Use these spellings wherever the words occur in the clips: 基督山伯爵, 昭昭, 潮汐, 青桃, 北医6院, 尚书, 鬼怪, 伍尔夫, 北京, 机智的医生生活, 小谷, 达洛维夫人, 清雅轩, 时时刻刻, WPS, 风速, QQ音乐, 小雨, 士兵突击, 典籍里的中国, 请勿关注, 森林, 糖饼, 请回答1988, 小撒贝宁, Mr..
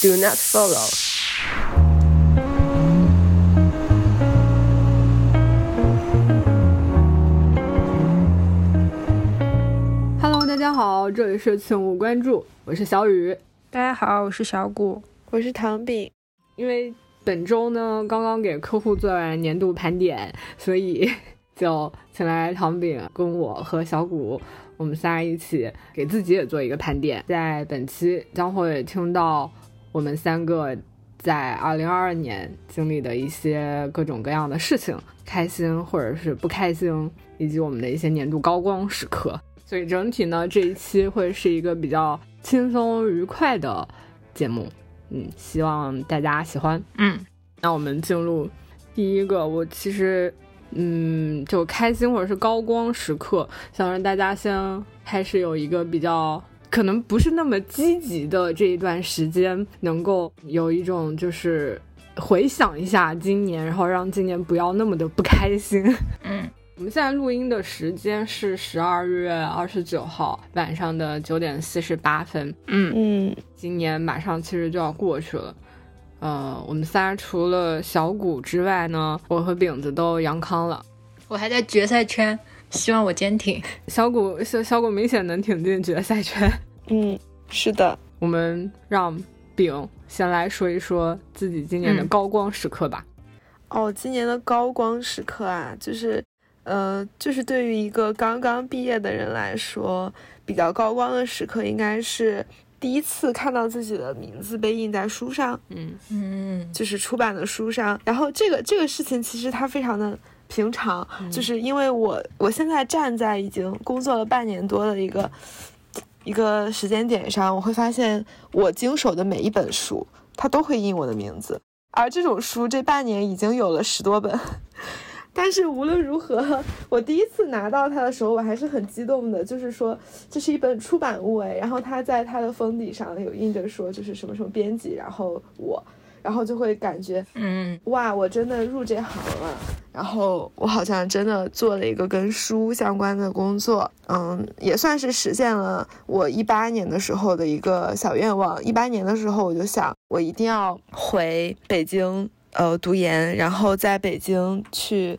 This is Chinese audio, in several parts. do not follow. Hello， 大家好，这里是请勿关注，我是小雨。大家好，我是小谷，我是糖饼。因为本周呢，刚刚给客户做完年度盘点，所以就请来糖饼跟我和小谷，我们仨一起给自己也做一个盘点。在本期将会听到我们三个在2022年经历的一些各种各样的事情，开心或者是不开心，以及我们的一些年度高光时刻。所以整体呢，这一期会是一个比较轻松愉快的节目，希望大家喜欢。那我们进入第一个，我其实就开心或者是高光时刻，想让大家先开始有一个比较可能不是那么积极的这一段时间，能够有一种就是回想一下今年，然后让今年不要那么的不开心。我们现在录音的时间是12月29号晚上的9点48分。今年马上其实就要过去了。我们仨除了小谷之外呢，我和饼子都阳康了。我还在决赛圈，希望我坚挺。小谷明显能挺进决赛圈。是的。我们让饼先来说一说自己今年的高光时刻吧。今年的高光时刻啊，就是对于一个刚刚毕业的人来说，比较高光的时刻应该是第一次看到自己的名字被印在书上，就是出版的书上。然后这个事情其实它非常的平常，就是因为我现在站在已经工作了半年多的一个时间点上，我会发现我经手的每一本书，它都会印我的名字，而这种书这半年已经有了10多本。但是无论如何，我第一次拿到它的时候，我还是很激动的，就是说这是一本出版物然后它在它的封底上有印着说就是什么什么编辑，然后我，然后就会感觉哇，我真的入这行了，然后我好像真的做了一个跟书相关的工作，也算是实现了我18年的时候的一个小愿望。18年的时候我就想，我一定要回北京读研，然后在北京去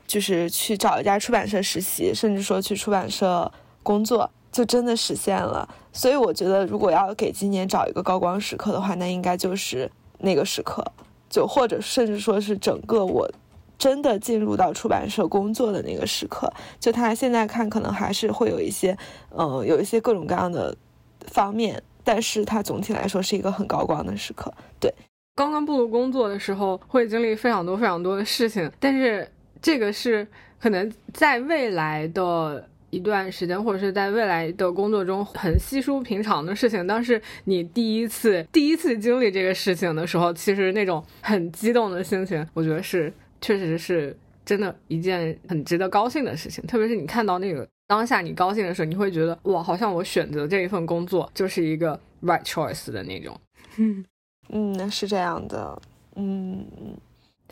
找一家出版社实习，甚至说去出版社工作，就真的实现了。所以我觉得如果要给今年找一个高光时刻的话，那应该就是那个时刻，就或者甚至说是整个我真的进入到出版社工作的那个时刻。就他现在看可能还是会有一些有一些各种各样的方面，但是他总体来说是一个很高光的时刻。对，刚刚步入工作的时候会经历非常多非常多的事情，但是这个是可能在未来的一段时间或者是在未来的工作中很稀疏平常的事情。当时你第一次经历这个事情的时候，其实那种很激动的心情，我觉得是确实是真的一件很值得高兴的事情。特别是你看到那个当下你高兴的时候，你会觉得哇，好像我选择这一份工作就是一个 right choice 的那种。是这样的。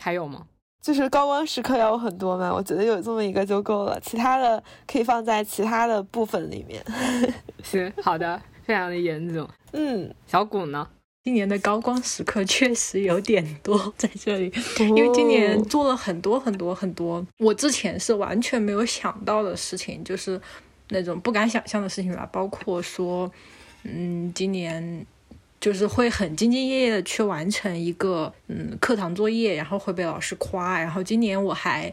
还有吗？就是高光时刻要有很多嘛，我觉得有这么一个就够了，其他的可以放在其他的部分里面。行，好的，非常的严谨。小谷呢？今年的高光时刻确实有点多在这里，因为今年做了很多很多很多我之前是完全没有想到的事情，就是那种不敢想象的事情吧。包括说今年就是会很兢兢业业的去完成一个课堂作业，然后会被老师夸。然后今年我还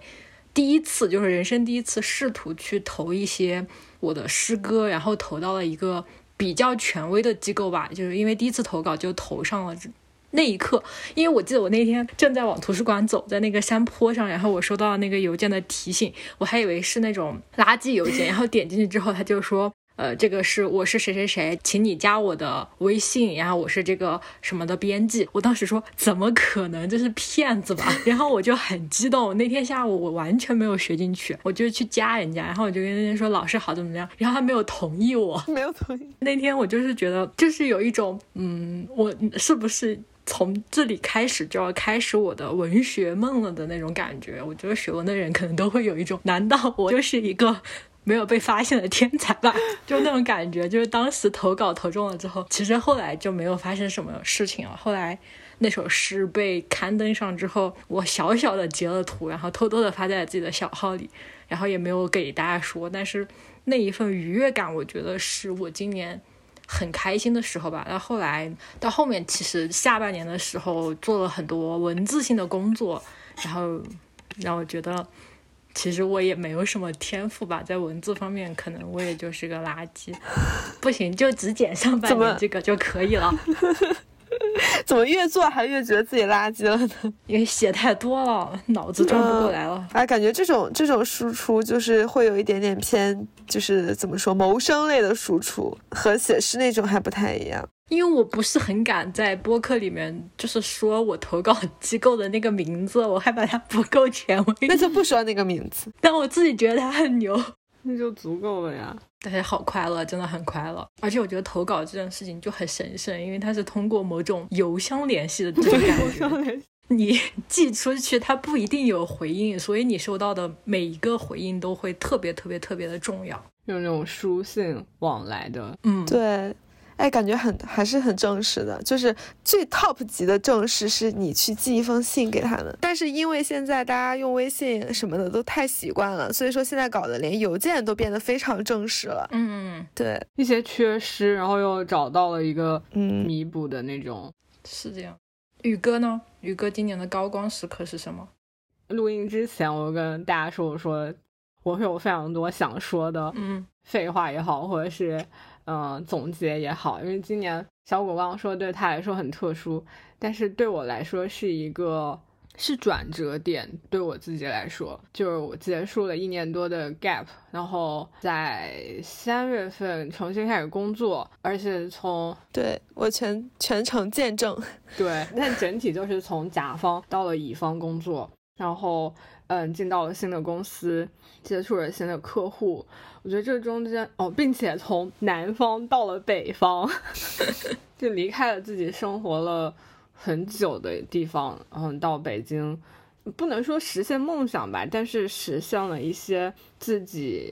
第一次，就是人生第一次试图去投一些我的诗歌，然后投到了一个比较权威的机构吧，就是因为第一次投稿就投上了。那一刻，因为我记得我那天正在往图书馆走，在那个山坡上，然后我收到了那个邮件的提醒，我还以为是那种垃圾邮件，然后点进去之后他就说这个是我是谁谁谁，请你加我的微信，然后我是这个什么的编辑。我当时说怎么可能，这是骗子吧。然后我就很激动，那天下午我完全没有学进去，我就去加人家，然后我就跟人家说老师好怎么样，然后他没有同意我，没有同意。那天我就是觉得就是有一种我是不是从这里开始就要开始我的文学梦了的那种感觉。我觉得学文的人可能都会有一种，难道我就是一个没有被发现的天才吧，就那种感觉，就是当时投稿投中了之后，其实后来就没有发生什么事情了。后来那首诗被刊登上之后，我小小的截了图，然后偷偷的发在自己的小号里，然后也没有给大家说，但是那一份愉悦感我觉得是我今年很开心的时候吧。到后面其实下半年的时候做了很多文字性的工作，然后让我觉得其实我也没有什么天赋吧，在文字方面可能我也就是个垃圾，不行就只减上半年这个就可以了。怎么越做还越觉得自己垃圾了呢？因为写太多了，脑子转不过来了。感觉这种输出就是会有一点点偏，就是怎么说，谋生类的输出和写诗那种还不太一样。因为我不是很敢在播客里面就是说我投稿机构的那个名字，我害怕它不够权威。那就不说那个名字，但我自己觉得它很牛，那就足够了呀。但是好快乐，真的很快乐。而且我觉得投稿这件事情就很神圣，因为它是通过某种邮箱联系的这种感觉。你寄出去它不一定有回应，所以你收到的每一个回应都会特别特别特别的重要，有那种书信往来的。对，感觉还是很正式的，就是最 top 级的正式是你去寄一封信给他们。但是因为现在大家用微信什么的都太习惯了，所以说现在搞得连邮件都变得非常正式了。对，一些缺失然后又找到了一个弥补的那种。是这样。宇哥呢？宇哥今年的高光时刻是什么？录音之前我跟大家说，我有非常多想说的废话也好，或者是总结也好，因为今年小果刚说对他来说很特殊，但是对我来说是转折点。对我自己来说，就是我结束了1年多的 gap， 然后在3月份重新开始工作，而且对我全程见证。对，但整体就是从甲方到了乙方工作，然后进到了新的公司，接触了新的客户。我觉得这中间并且从南方到了北方，就离开了自己生活了很久的地方，到北京，不能说实现梦想吧，但是实现了一些自己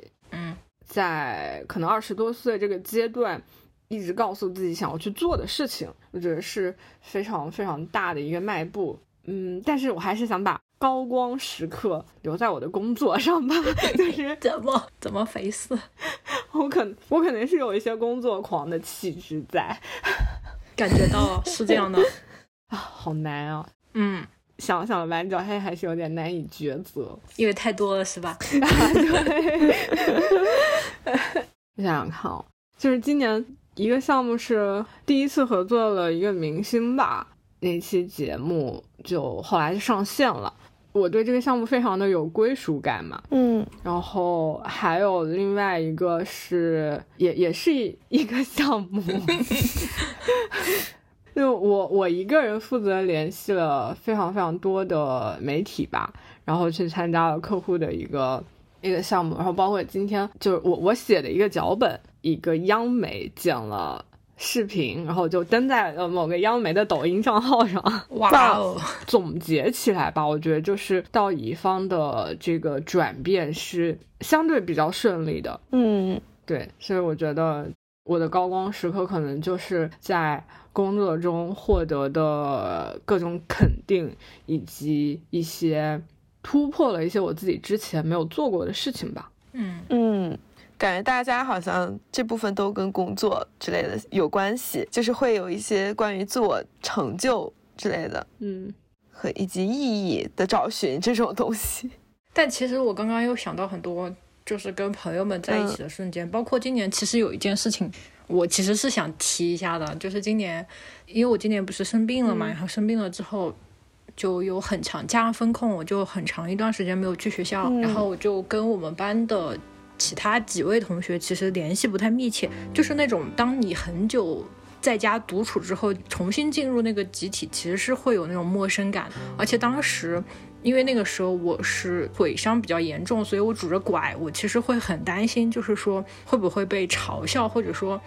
在可能20多岁这个阶段一直告诉自己想要去做的事情。我觉得是非常非常大的一个迈步。但是我还是想把高光时刻留在我的工作上吧，就是怎么回事？我可能是有一些工作狂的气质在，感觉到是这样的啊，好难啊。想想蓝角黑还是有点难以抉择，因为太多了是吧？我想想看，就是今年一个项目是第一次合作了一个明星吧，那期节目就后来就上线了。我对这个项目非常的有归属感嘛。然后还有另外一个是也是一个项目，就我一个人负责联系了非常非常多的媒体吧，然后去参加了客户的一个项目，然后包括今天就是我写的一个脚本，一个央媒剪了视频，然后就登在某个央媒的抖音账号上。哇，总结起来吧，我觉得就是到乙方的这个转变是相对比较顺利的。对，所以我觉得我的高光时刻可能就是在工作中获得的各种肯定，以及一些突破了一些我自己之前没有做过的事情吧。感觉大家好像这部分都跟工作之类的有关系，就是会有一些关于自我成就之类的，和以及意义的找寻这种东西。但其实我刚刚又想到很多，就是跟朋友们在一起的瞬间，包括今年其实有一件事情我其实是想提一下的，就是今年因为我今年不是生病了嘛，然后生病了之后就有很长加上风控，我就很长一段时间没有去学校，然后我就跟我们班的其他几位同学其实联系不太密切，就是那种当你很久在家独处之后重新进入那个集体，其实是会有那种陌生感。而且当时因为那个时候我是腿伤比较严重，所以我拄着拐，我其实会很担心，就是说会不会被嘲笑，或者说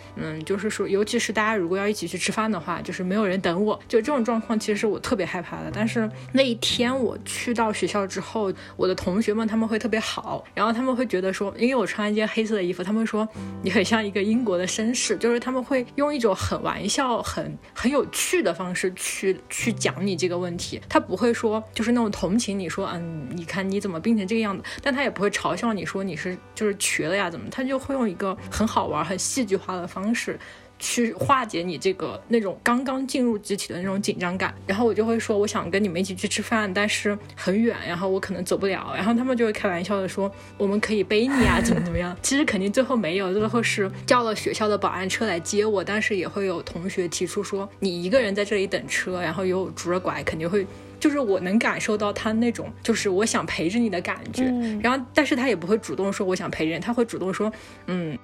就是说尤其是大家如果要一起去吃饭的话，就是没有人等我，就这种状况其实我特别害怕的。但是那一天我去到学校之后，我的同学们他们会特别好，然后他们会觉得说，因为我穿一件黑色的衣服，他们会说你很像一个英国的绅士，就是他们会用一种很玩笑很有趣的方式去讲你这个问题。他不会说就是那种同情你说你看你怎么病成这个样子，但他也不会嘲笑你说你是就是瘸了呀怎么，他就会用一个很好玩很戏剧化的方式去化解你这个那种刚刚进入集体的那种紧张感。然后我就会说我想跟你们一起去吃饭，但是很远，然后我可能走不了，然后他们就会开玩笑的说我们可以背你啊怎么样其实肯定最后没有，最后是叫了学校的保安车来接我，但是也会有同学提出说你一个人在这里等车，然后有拄着拐，肯定会就是我能感受到他那种就是我想陪着你的感觉，然后但是他也不会主动说我想陪着你，他会主动说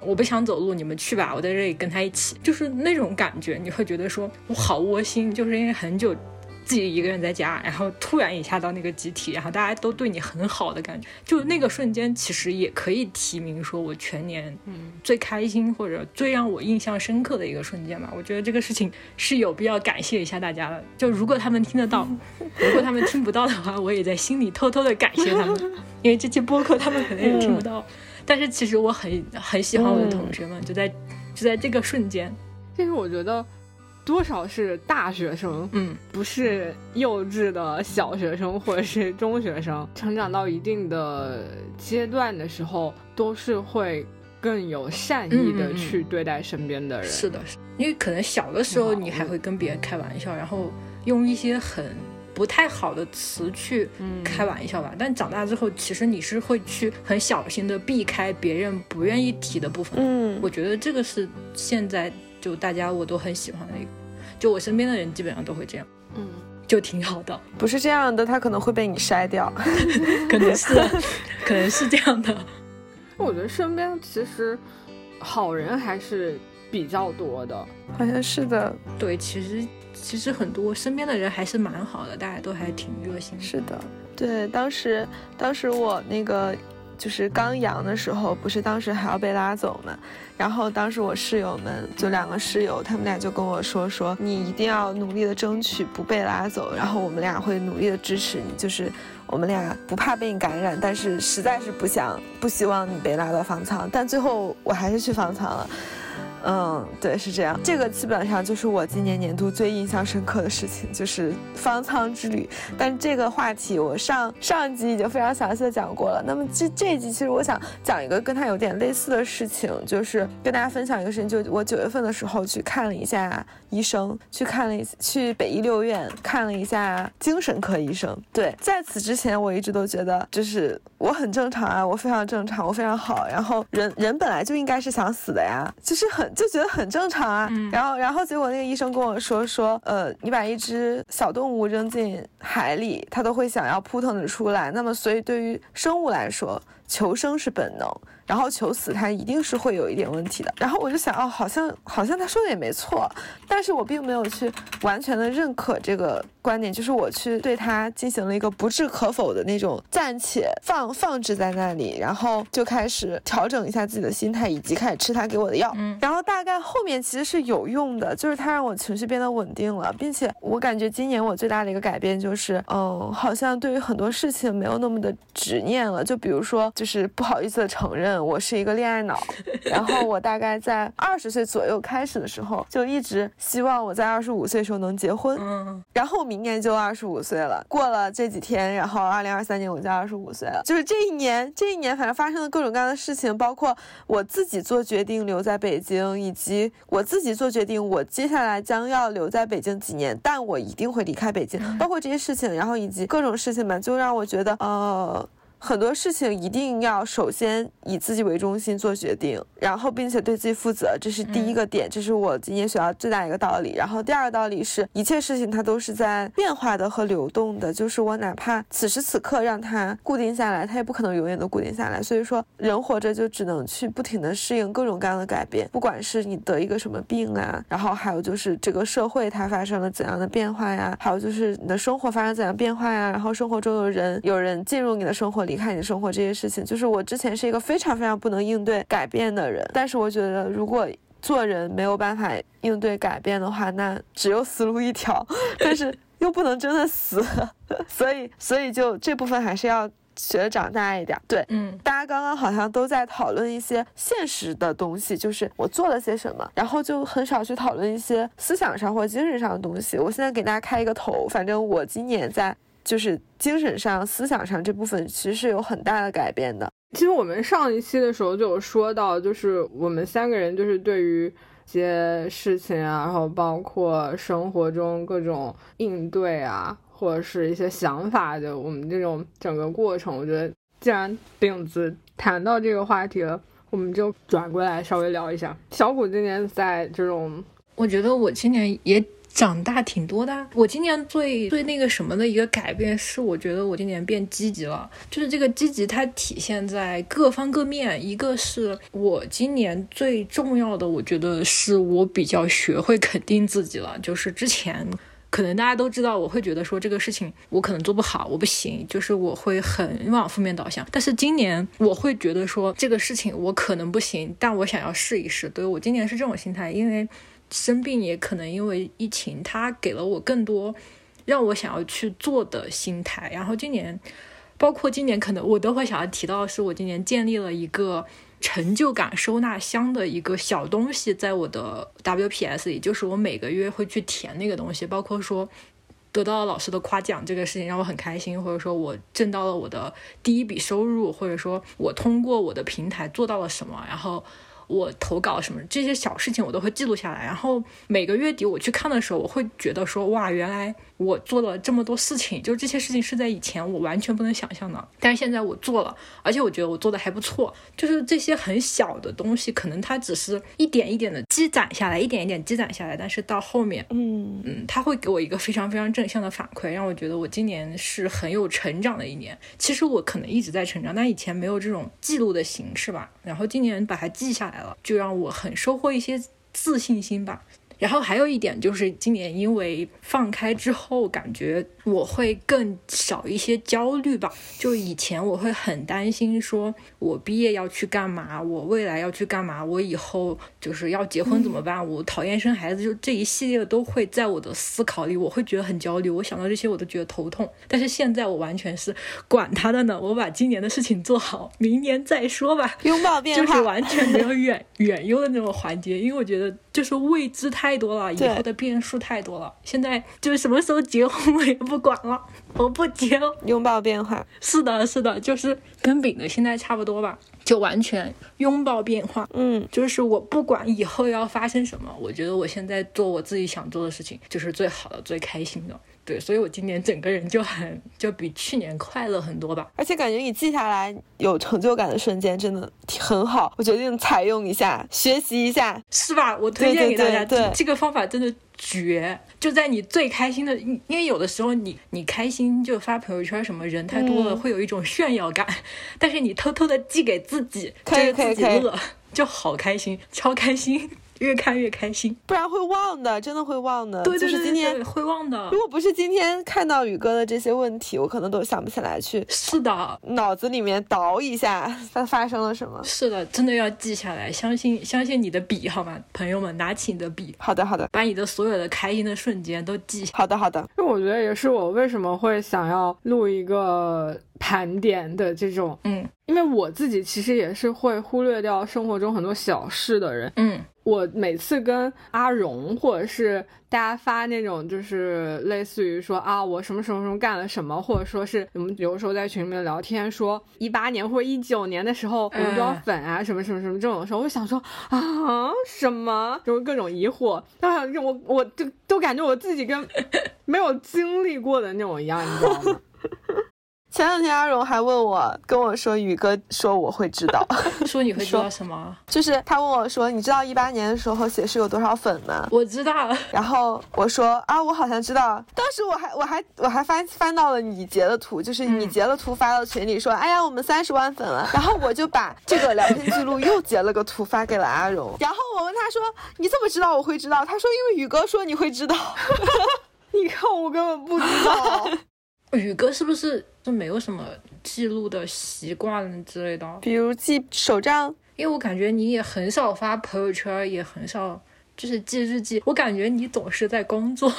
我不想走路，你们去吧，我在这里跟他一起，就是那种感觉你会觉得说我好窝心，就是因为很久自己一个人在家，然后突然一下到那个集体，然后大家都对你很好的感觉，就那个瞬间其实也可以提名说我全年最开心或者最让我印象深刻的一个瞬间吧。我觉得这个事情是有必要感谢一下大家的，就如果他们听得到如果他们听不到的话，我也在心里偷偷的感谢他们因为这期播客他们可能也听不到但是其实我很喜欢我的同学们就在这个瞬间。这是我觉得多少是大学生不是幼稚的小学生或者是中学生，成长到一定的阶段的时候都是会更有善意的去对待身边的人是的，因为可能小的时候你还会跟别人开玩笑，然后用一些很不太好的词去开玩笑吧但长大之后其实你是会去很小心的避开别人不愿意提的部分我觉得这个是现在就大家我都很喜欢的一个，就我身边的人基本上都会这样就挺好的。不是这样的他可能会被你筛掉可能是这样的。我觉得身边其实好人还是比较多的，好像是的。对，其实很多身边的人还是蛮好的，大家都还挺热心的。是的，对，当时我那个就是刚阳的时候，不是当时还要被拉走嘛，然后当时我室友们就两个室友，他们俩就跟我说你一定要努力的争取不被拉走，然后我们俩会努力的支持你，就是我们俩不怕被你感染，但是实在是不希望你被拉到方舱，但最后我还是去方舱了。对，是这样。这个基本上就是我今年年度最印象深刻的事情，就是方舱之旅。但这个话题我上集已经非常详细的讲过了，那么这一集其实我想讲一个跟它有点类似的事情，就是跟大家分享一个事情，就我9月份的时候去看了一下医生，去北医6院看了一下精神科医生。对，在此之前我一直都觉得就是我很正常啊，我非常正常，我非常好，然后人本来就应该是想死的呀，就是就觉得很正常啊然后结果那个医生跟我说你把一只小动物扔进海里，它都会想要扑腾着出来，那么所以对于生物来说求生是本能，然后求死它一定是会有一点问题的。然后我就想好像他说的也没错，但是我并没有去完全的认可这个观点，就是我去对它进行了一个不置可否的那种暂且放置在那里，然后就开始调整一下自己的心态，以及开始吃它给我的药然后大概后面其实是有用的，就是它让我情绪变得稳定了，并且我感觉今年我最大的一个改变就是好像对于很多事情没有那么的执念了。就比如说就是不好意思的承认我是一个恋爱脑然后我大概在20岁左右开始的时候就一直希望我在25岁的时候能结婚然后明年就25岁了，过了这几天，然后2023年我就25岁了。就是这一年反正发生了各种各样的事情，包括我自己做决定留在北京，以及我自己做决定我接下来将要留在北京几年，但我一定会离开北京，包括这些事情，然后以及各种事情吧，就让我觉得很多事情一定要首先以自己为中心做决定，然后并且对自己负责，这是第一个点，这是我今年学到最大一个道理。然后第二个道理是，一切事情它都是在变化的和流动的，就是我哪怕此时此刻让它固定下来，它也不可能永远都固定下来。所以说人活着就只能去不停的适应各种各样的改变，不管是你得一个什么病啊，然后还有就是这个社会它发生了怎样的变化呀，还有就是你的生活发生怎样变化呀，然后生活中有人进入你的生活，离开你的生活，这些事情就是我之前是一个非常非常不能应对改变的人，但是我觉得如果做人没有办法应对改变的话，那只有死路一条，但是又不能真的死所以就这部分还是要学着长大一点。对，大家刚刚好像都在讨论一些现实的东西，就是我做了些什么，然后就很少去讨论一些思想上或精神上的东西。我现在给大家开一个头，反正我今年在就是精神上思想上这部分其实是有很大的改变的。其实我们上一期的时候就有说到，就是我们三个人就是对于一些事情啊，然后包括生活中各种应对啊，或者是一些想法的我们这种整个过程，我觉得既然饼子谈到这个话题了，我们就转过来稍微聊一下。小谷今年在这种，我觉得我今年也长大挺多的。我今年最那个什么的一个改变是，我觉得我今年变积极了，就是这个积极它体现在各方各面。一个是我今年最重要的，我觉得是我比较学会肯定自己了。就是之前可能大家都知道，我会觉得说这个事情我可能做不好，我不行，就是我会很往负面导向。但是今年我会觉得说这个事情我可能不行，但我想要试一试。对，我今年是这种心态，因为生病也可能因为疫情，它给了我更多让我想要去做的心态。然后今年包括今年可能我等会想要提到的是，我今年建立了一个成就感收纳箱的一个小东西在我的 WPS 里，就是我每个月会去填那个东西，包括说得到了老师的夸奖这个事情让我很开心，或者说我挣到了我的第一笔收入，或者说我通过我的平台做到了什么，然后我投稿什么，这些小事情我都会记录下来。然后每个月底我去看的时候，我会觉得说哇，原来我做了这么多事情，就这些事情是在以前我完全不能想象的，但是现在我做了，而且我觉得我做的还不错。就是这些很小的东西，可能它只是一点一点的积攒下来，一点一点积攒下来，但是到后面它会给我一个非常非常正向的反馈，让我觉得我今年是很有成长的一年。其实我可能一直在成长，但以前没有这种记录的形式吧，然后今年把它记下来，就让我很收获一些自信心吧。然后还有一点就是今年因为放开之后，感觉我会更少一些焦虑吧。就以前我会很担心说我毕业要去干嘛，我未来要去干嘛，我以后就是要结婚怎么办，我讨厌生孩子，就这一系列都会在我的思考里，我会觉得很焦虑，我想到这些我都觉得头痛。但是现在我完全是管他的呢，我把今年的事情做好，明年再说吧，拥抱变化，就是完全没有远忧的那种环节。因为我觉得就是未知太多了，以后的变数太多了，现在就是什么时候结婚我也不管了，我不结了，拥抱变化。是的是的，就是跟饼的现在差不多吧，就完全拥抱变化。就是我不管以后要发生什么，我觉得我现在做我自己想做的事情就是最好的，最开心的。对，所以我今年整个人就比去年快乐很多吧。而且感觉你记下来有成就感的瞬间真的很好，我决定采用一下，学习一下，是吧？我推荐给大家。对，这个方法真的绝，就在你最开心的，因为有的时候你开心就发朋友圈什么，人太多了，会有一种炫耀感，但是你偷偷的寄给自己，就是自己乐，就好开心，超开心。越看越开心，不然会忘的，真的会忘的。对，就是今天会忘的。如果不是今天看到宇哥的这些问题，我可能都想不起来去。是的，脑子里面倒一下它发生了什么。是的，真的要记下来，相信你的笔好吗？朋友们，拿起你的笔。好的好的，把你的所有的开心的瞬间都记。好的好的。因为我觉得也是我为什么会想要录一个盘点的这种，因为我自己其实也是会忽略掉生活中很多小事的人。我每次跟阿荣或者是大家发那种就是类似于说啊我什么什么什么干了什么，或者说是我们有时候在群里面聊天说18年或者19年的时候我们多少粉啊什么什么什么这种时候，我想说啊什么就是各种疑惑，但是我就都感觉我自己跟没有经历过的那种一样，你知道吗？前两天阿荣还问我，跟我说宇哥说我会知道，说你会知道什么？就是他问我说，你知道18年的时候写诗有多少粉吗？我知道了。然后我说啊，我好像知道。当时我还翻到了你截的图，就是你截了图发到群里说，哎呀，我们30万粉了。然后我就把这个聊天记录又截了个图发给了阿荣。然后我问他说，你怎么知道我会知道？他说因为宇哥说你会知道。你看我根本不知道。宇哥是不是就没有什么记录的习惯之类的，比如记手账？因为我感觉你也很少发朋友圈，也很少就是记日记，我感觉你总是在工作，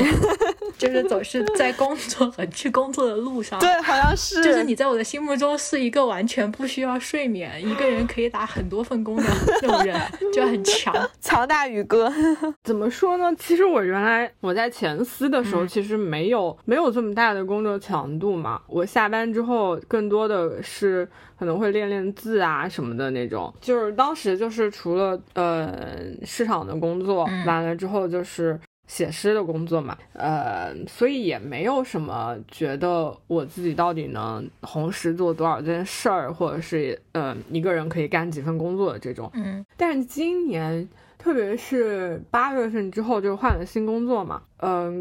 就是总是在工作和去工作的路上。对，好像是。就是你在我的心目中是一个完全不需要睡眠，一个人可以打很多份工的那种人，就很强大宇哥。怎么说呢？其实我原来我在前司的时候，其实没有这么大的工作强度嘛。我下班之后更多的是可能会练字啊什么的那种。就是当时就是除了市场的工作。完了之后就是写诗的工作嘛，所以也没有什么觉得我自己到底能同时做多少件事儿，或者是一个人可以干几份工作的这种。但是今年特别是8月份之后就换了新工作嘛，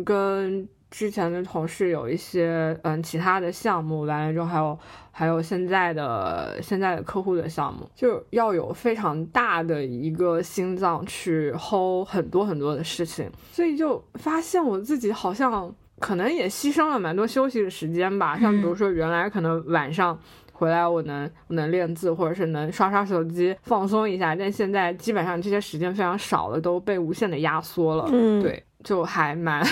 跟之前的同事有一些其他的项目，完了之后还有现在的客户的项目，就要有非常大的一个心脏去 hold 很多很多的事情，所以就发现我自己好像可能也牺牲了蛮多休息的时间吧。像比如说原来可能晚上回来我能练字，或者是能刷刷手机放松一下，但现在基本上这些时间非常少了，都被无限的压缩了。对，就还蛮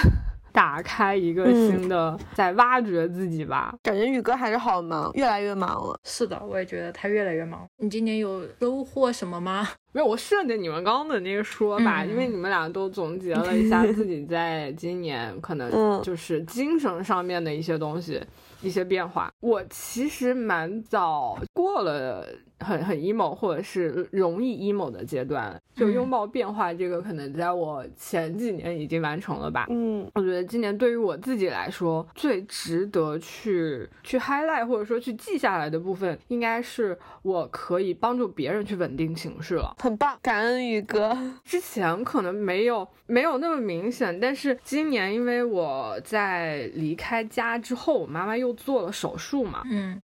打开一个新的，在挖掘自己吧。感觉宇哥还是好忙，越来越忙了。是的，我也觉得他越来越忙。你今年有收获什么吗？没有，我顺着你们刚刚的那个说吧，因为你们俩都总结了一下自己在今年可能就是精神上面的一些东西，一些变化。我其实蛮早过了很 emo 或者是容易 emo 的阶段，就拥抱变化这个可能在我前几年已经完成了吧。我觉得今年对于我自己来说最值得去 highlight 或者说去记下来的部分，应该是我可以帮助别人去稳定情绪了。很棒，感恩宇哥。之前可能没有那么明显，但是今年因为我在离开家之后，我妈妈又做了手术嘛。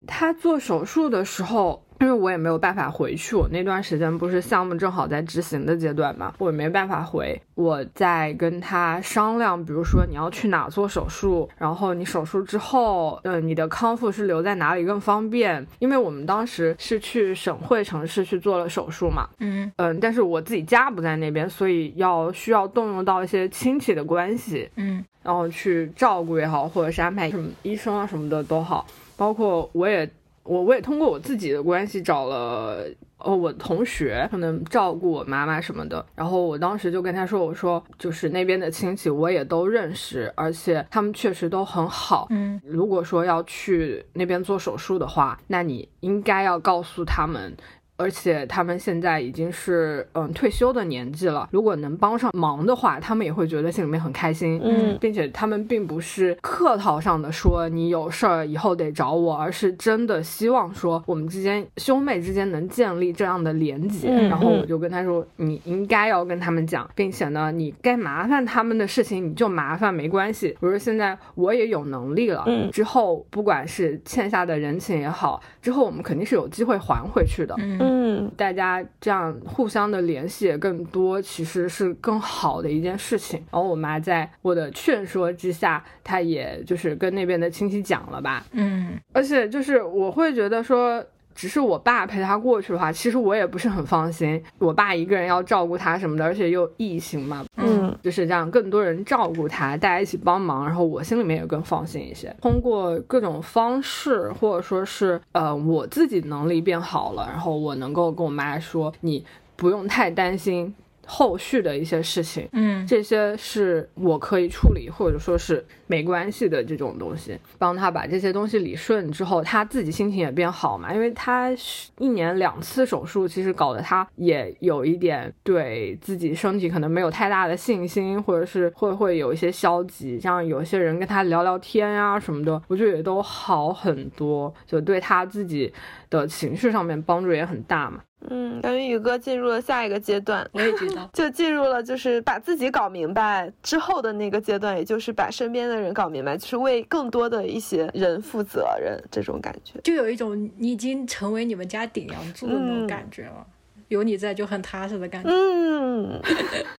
她做手术的时候，因为我也没有办法回去，我那段时间不是项目正好在执行的阶段嘛，我也没办法回。我在跟他商量，比如说你要去哪做手术，然后你手术之后你的康复是留在哪里更方便，因为我们当时是去省会城市去做了手术嘛。但是我自己家不在那边，所以需要动用到一些亲戚的关系，然后去照顾也好，或者是安排什么医生啊什么的都好，包括我也通过我自己的关系找了我同学可能照顾我妈妈什么的。然后我当时就跟他说，我说就是那边的亲戚我也都认识，而且他们确实都很好。如果说要去那边做手术的话，那你应该要告诉他们，而且他们现在已经是退休的年纪了，如果能帮上忙的话，他们也会觉得心里面很开心。并且他们并不是客套上的说你有事儿以后得找我，而是真的希望说我们之间兄妹之间能建立这样的连结。然后我就跟他说，你应该要跟他们讲，并且呢你该麻烦他们的事情你就麻烦，没关系。我说现在我也有能力了，之后不管是欠下的人情也好，之后我们肯定是有机会还回去的。大家这样互相的联系也更多，其实是更好的一件事情。然后我妈在我的劝说之下，她也就是跟那边的亲戚讲了吧。而且就是我会觉得说，只是我爸陪他过去的话，其实我也不是很放心，我爸一个人要照顾他什么的，而且又疫情嘛。就是这样更多人照顾他，大家一起帮忙，然后我心里面也更放心一些。通过各种方式，或者说是我自己能力变好了，然后我能够跟我妈说，你不用太担心后续的一些事情，嗯，这些是我可以处理或者说是没关系的这种东西，帮他把这些东西理顺之后，他自己心情也变好嘛，因为他一年2次手术，其实搞得他也有一点对自己身体可能没有太大的信心，或者是会有一些消极，像有些人跟他聊聊天啊什么的，我觉得也都好很多，就对他自己的情绪上面帮助也很大嘛。嗯，感觉宇哥进入了下一个阶段，我也觉得就进入了就是把自己搞明白之后的那个阶段，也就是把身边的人搞明白，就是为更多的一些人负责任，这种感觉就有一种你已经成为你们家顶梁柱的那种感觉了，有你在就很踏实的感觉。嗯，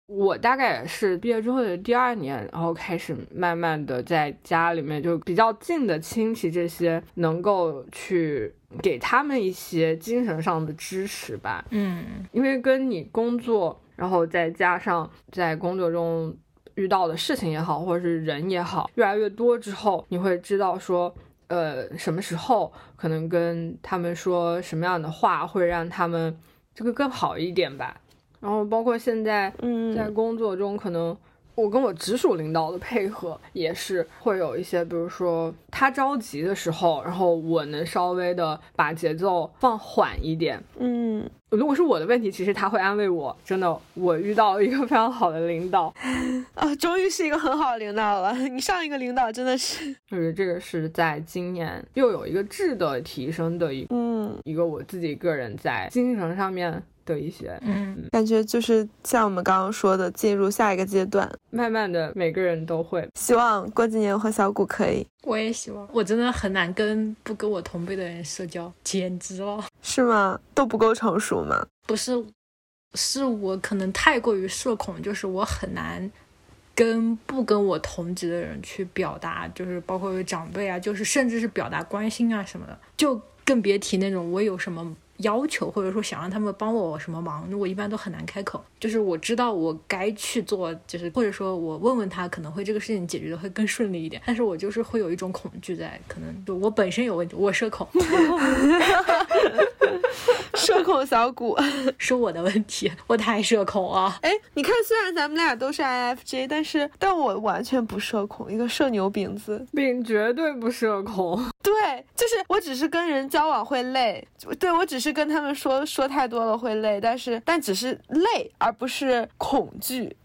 我大概也是毕业之后的第2年，然后开始慢慢的在家里面就比较近的亲戚这些能够去给他们一些精神上的支持吧。嗯，因为跟你工作，然后再加上在工作中遇到的事情也好，或者是人也好，越来越多之后，你会知道说什么时候可能跟他们说什么样的话会让他们这个更好一点吧。然后包括现在在工作中，可能我跟我直属领导的配合也是会有一些，比如说他着急的时候，然后我能稍微的把节奏放缓一点。嗯，如果是我的问题，其实他会安慰我。真的，我遇到一个非常好的领导啊，终于是一个很好的领导了。你上一个领导真的是，我觉得这个是在今年又有一个质的提升的一个我自己个人在精神上面的一些，感觉就是像我们刚刚说的，进入下一个阶段，慢慢的每个人都会。希望过几年我和小谷可以。我也希望，我真的很难不跟我同辈的人社交，简直了。是吗？都不够成熟吗？不是，是我可能太过于社恐，就是我很难跟我同级的人去表达，就是包括长辈啊，就是甚至是表达关心啊什么的，就更别提那种我有什么要求或者说想让他们帮我什么忙，我一般都很难开口。就是我知道我该去做，就是或者说我问问他，可能会这个事情解决的会更顺利一点，但是我就是会有一种恐惧在，可能就我本身有问题，我社恐社恐小谷是我的问题，我太社恐啊。哎，你看虽然咱们俩都是 INFJ， 但我完全不社恐，一个社牛饼子饼绝对不社恐。对，就是我只是跟人交往会累，对，我只是跟他们说太多了会累，但只是累而不是恐惧。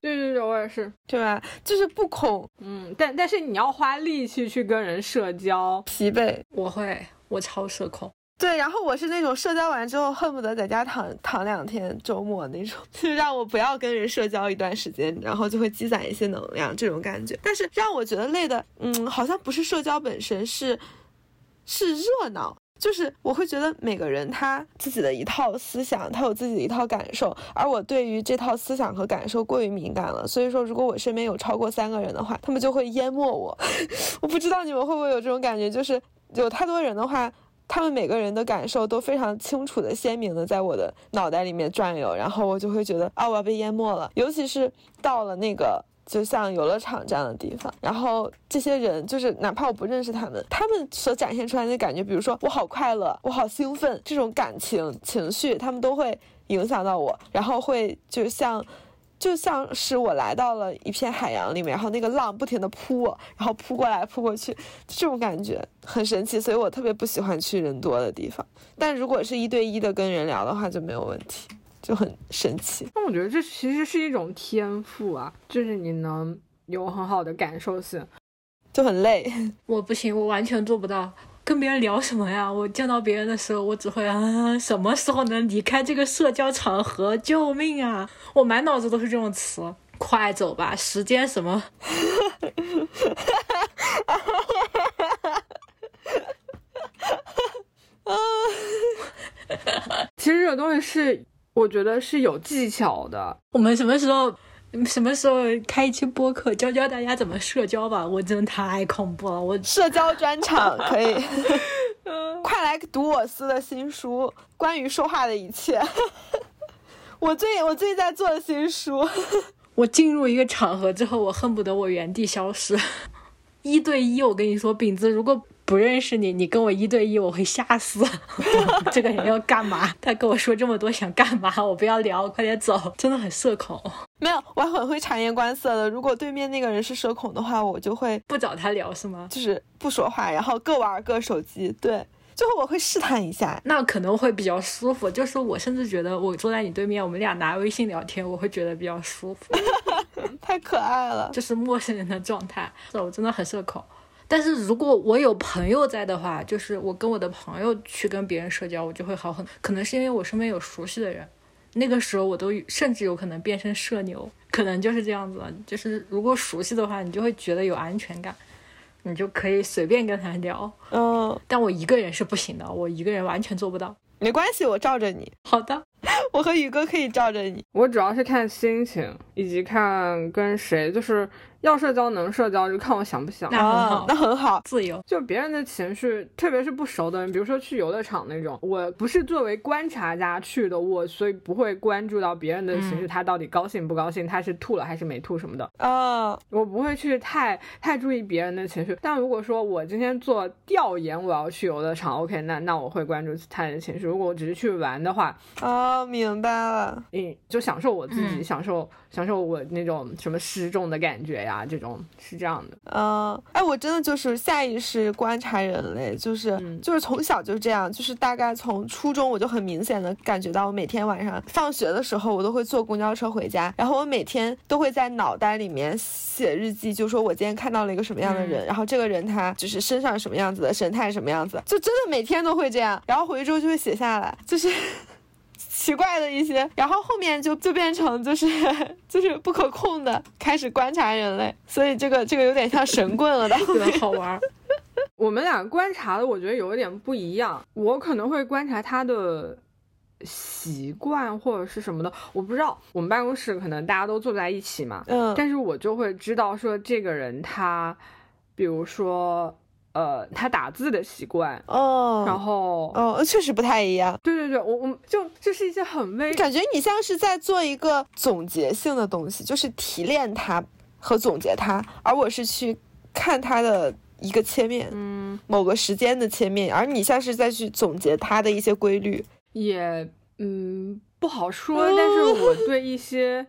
对，我也是，对吧？就是不恐，但是你要花力气去跟人社交，疲惫。我超社恐。对，然后我是那种社交完之后恨不得在家躺2天，周末那种，就让我不要跟人社交一段时间，然后就会积攒一些能量这种感觉。但是让我觉得累的，好像不是社交本身，是热闹。就是我会觉得每个人他自己的一套思想，他有自己的一套感受，而我对于这套思想和感受过于敏感了，所以说如果我身边有超过3个人的话，他们就会淹没我。我不知道你们会不会有这种感觉，就是有太多人的话，他们每个人的感受都非常清楚的鲜明的在我的脑袋里面转悠，然后我就会觉得我要被淹没了。尤其是到了那个就像游乐场这样的地方，然后这些人就是哪怕我不认识他们所展现出来的感觉，比如说我好快乐，我好兴奋，这种感情情绪他们都会影响到我，然后会就像是我来到了一片海洋里面，然后那个浪不停地扑我，然后扑过来扑过去，这种感觉很神奇，所以我特别不喜欢去人多的地方。但如果是1对1的跟人聊的话就没有问题，就很神奇。那我觉得这其实是一种天赋啊，就是你能有很好的感受性，就很累。我不行，我完全做不到。跟别人聊什么呀？我见到别人的时候，我只会什么时候能离开这个社交场合？救命啊！我满脑子都是这种词，快走吧，时间什么。其实这个东西是我觉得是有技巧的。我们什么时候开一期播客教大家怎么社交吧，我真的太恐怖了。我社交专场可以。快来读我司的新书，关于说话的一切。我最近在做的新书。我进入一个场合之后，我恨不得我原地消失。1对1，我跟你说，饼子，如果不认识你，你跟我一对一我会吓死这个人要干嘛，他跟我说这么多想干嘛，我不要聊，我快点走，真的很社恐。没有，我很会察言观色的，如果对面那个人是社恐的话，我就会不找他聊，是吗？就是不说话，然后各玩各手机，对，最后我会试探一下，那可能会比较舒服。就是我甚至觉得我坐在你对面，我们俩拿微信聊天，我会觉得比较舒服太可爱了，就是陌生人的状态。我真的很社恐，但是如果我有朋友在的话，就是我跟我的朋友去跟别人社交，我就会好很，可能是因为我身边有熟悉的人，那个时候我都甚至有可能变成社牛，可能就是这样子。就是如果熟悉的话，你就会觉得有安全感，你就可以随便跟他聊，但我一个人是不行的，我一个人完全做不到。没关系，我罩着你。好的，我和宇哥可以罩着你。我主要是看心情，以及看跟谁，就是要社交能社交，就看我想不想。那很好，自由。就别人的情绪，特别是不熟的人，比如说去游乐场那种，我不是作为观察家去的，我所以不会关注到别人的情绪，他到底高兴不高兴，他是吐了还是没吐什么的。我不会去太注意别人的情绪。但如果说我今天做调研，我要去游乐场 ，OK， 那我会关注他人的情绪。如果我只是去玩的话，明白了，就享受我自己，享受我那种什么失重的感觉呀，这种是这样的。我真的就是下意识观察人类，就是从小就这样，就是大概从初中我就很明显的感觉到，我每天晚上放学的时候，我都会坐公交车回家，然后我每天都会在脑袋里面写日记，就说我今天看到了一个什么样的人，然后这个人他就是身上什么样子的神态什么样子，就真的每天都会这样，然后回去之后就会写下来，就是奇怪的一些，然后后面就变成就是不可控的开始观察人类，所以这个有点像神棍了的，很好玩。我们俩观察的我觉得有一点不一样，我可能会观察他的习惯或者是什么的，我不知道。我们办公室可能大家都坐在一起嘛，但是我就会知道说这个人他，比如说。他打字的习惯然后确实不太一样。对，我就这是一些很微，感觉你像是在做一个总结性的东西，就是提炼它和总结它，而我是去看它的一个切面，某个时间的切面，而你像是在去总结它的一些规律，也不好说。但是我对一些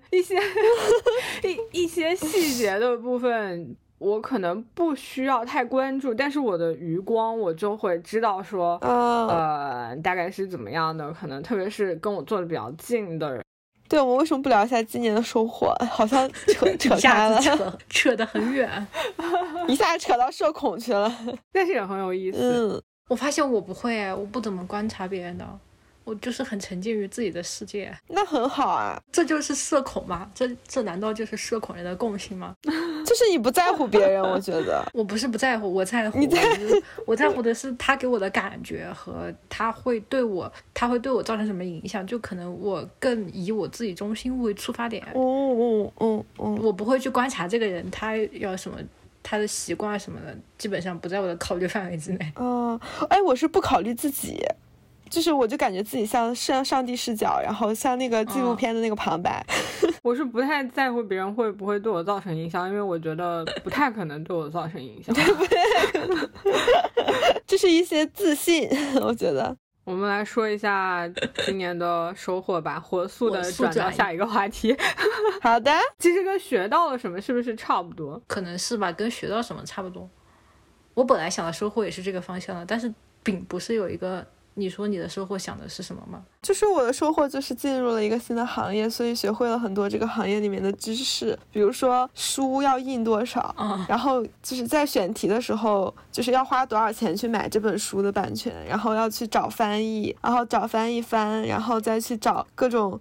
细节的部分。我可能不需要太关注，但是我的余光我就会知道说大概是怎么样的，可能特别是跟我坐的比较近的人。对，我们为什么不聊一下今年的收获？好像扯开了，扯得很远一下扯到社恐去了，但是也很有意思。我发现我不会，我不怎么观察别人的，我就是很沉浸于自己的世界。那很好啊，这就是社恐嘛，这难道就是社恐人的共性吗？就是你不在乎别人我觉得我不是不在乎，我在乎。我在乎的是他给我的感觉和他会对我造成什么影响，就可能我更以我自己中心为出发点。我不会去观察这个人他要什么，他的习惯什么的，基本上不在我的考虑范围之内。我是不考虑自己，就是我就感觉自己像上帝视角，然后像那个纪录片的那个旁白。我是不太在乎别人会不会对我造成影响，因为我觉得不太可能对我造成影响这是一些自信。我觉得我们来说一下今年的收获吧，火速的转到下一个话题好的，其实跟学到了什么是不是差不多？可能是吧，跟学到什么差不多。我本来想的收获也是这个方向的，但是饼不是有一个，你说你的收获想的是什么吗？就是我的收获就是进入了一个新的行业，所以学会了很多这个行业里面的知识，比如说书要印多少，然后就是在选题的时候就是要花多少钱去买这本书的版权，然后要去找翻译，然后找翻译翻，然后再去找各种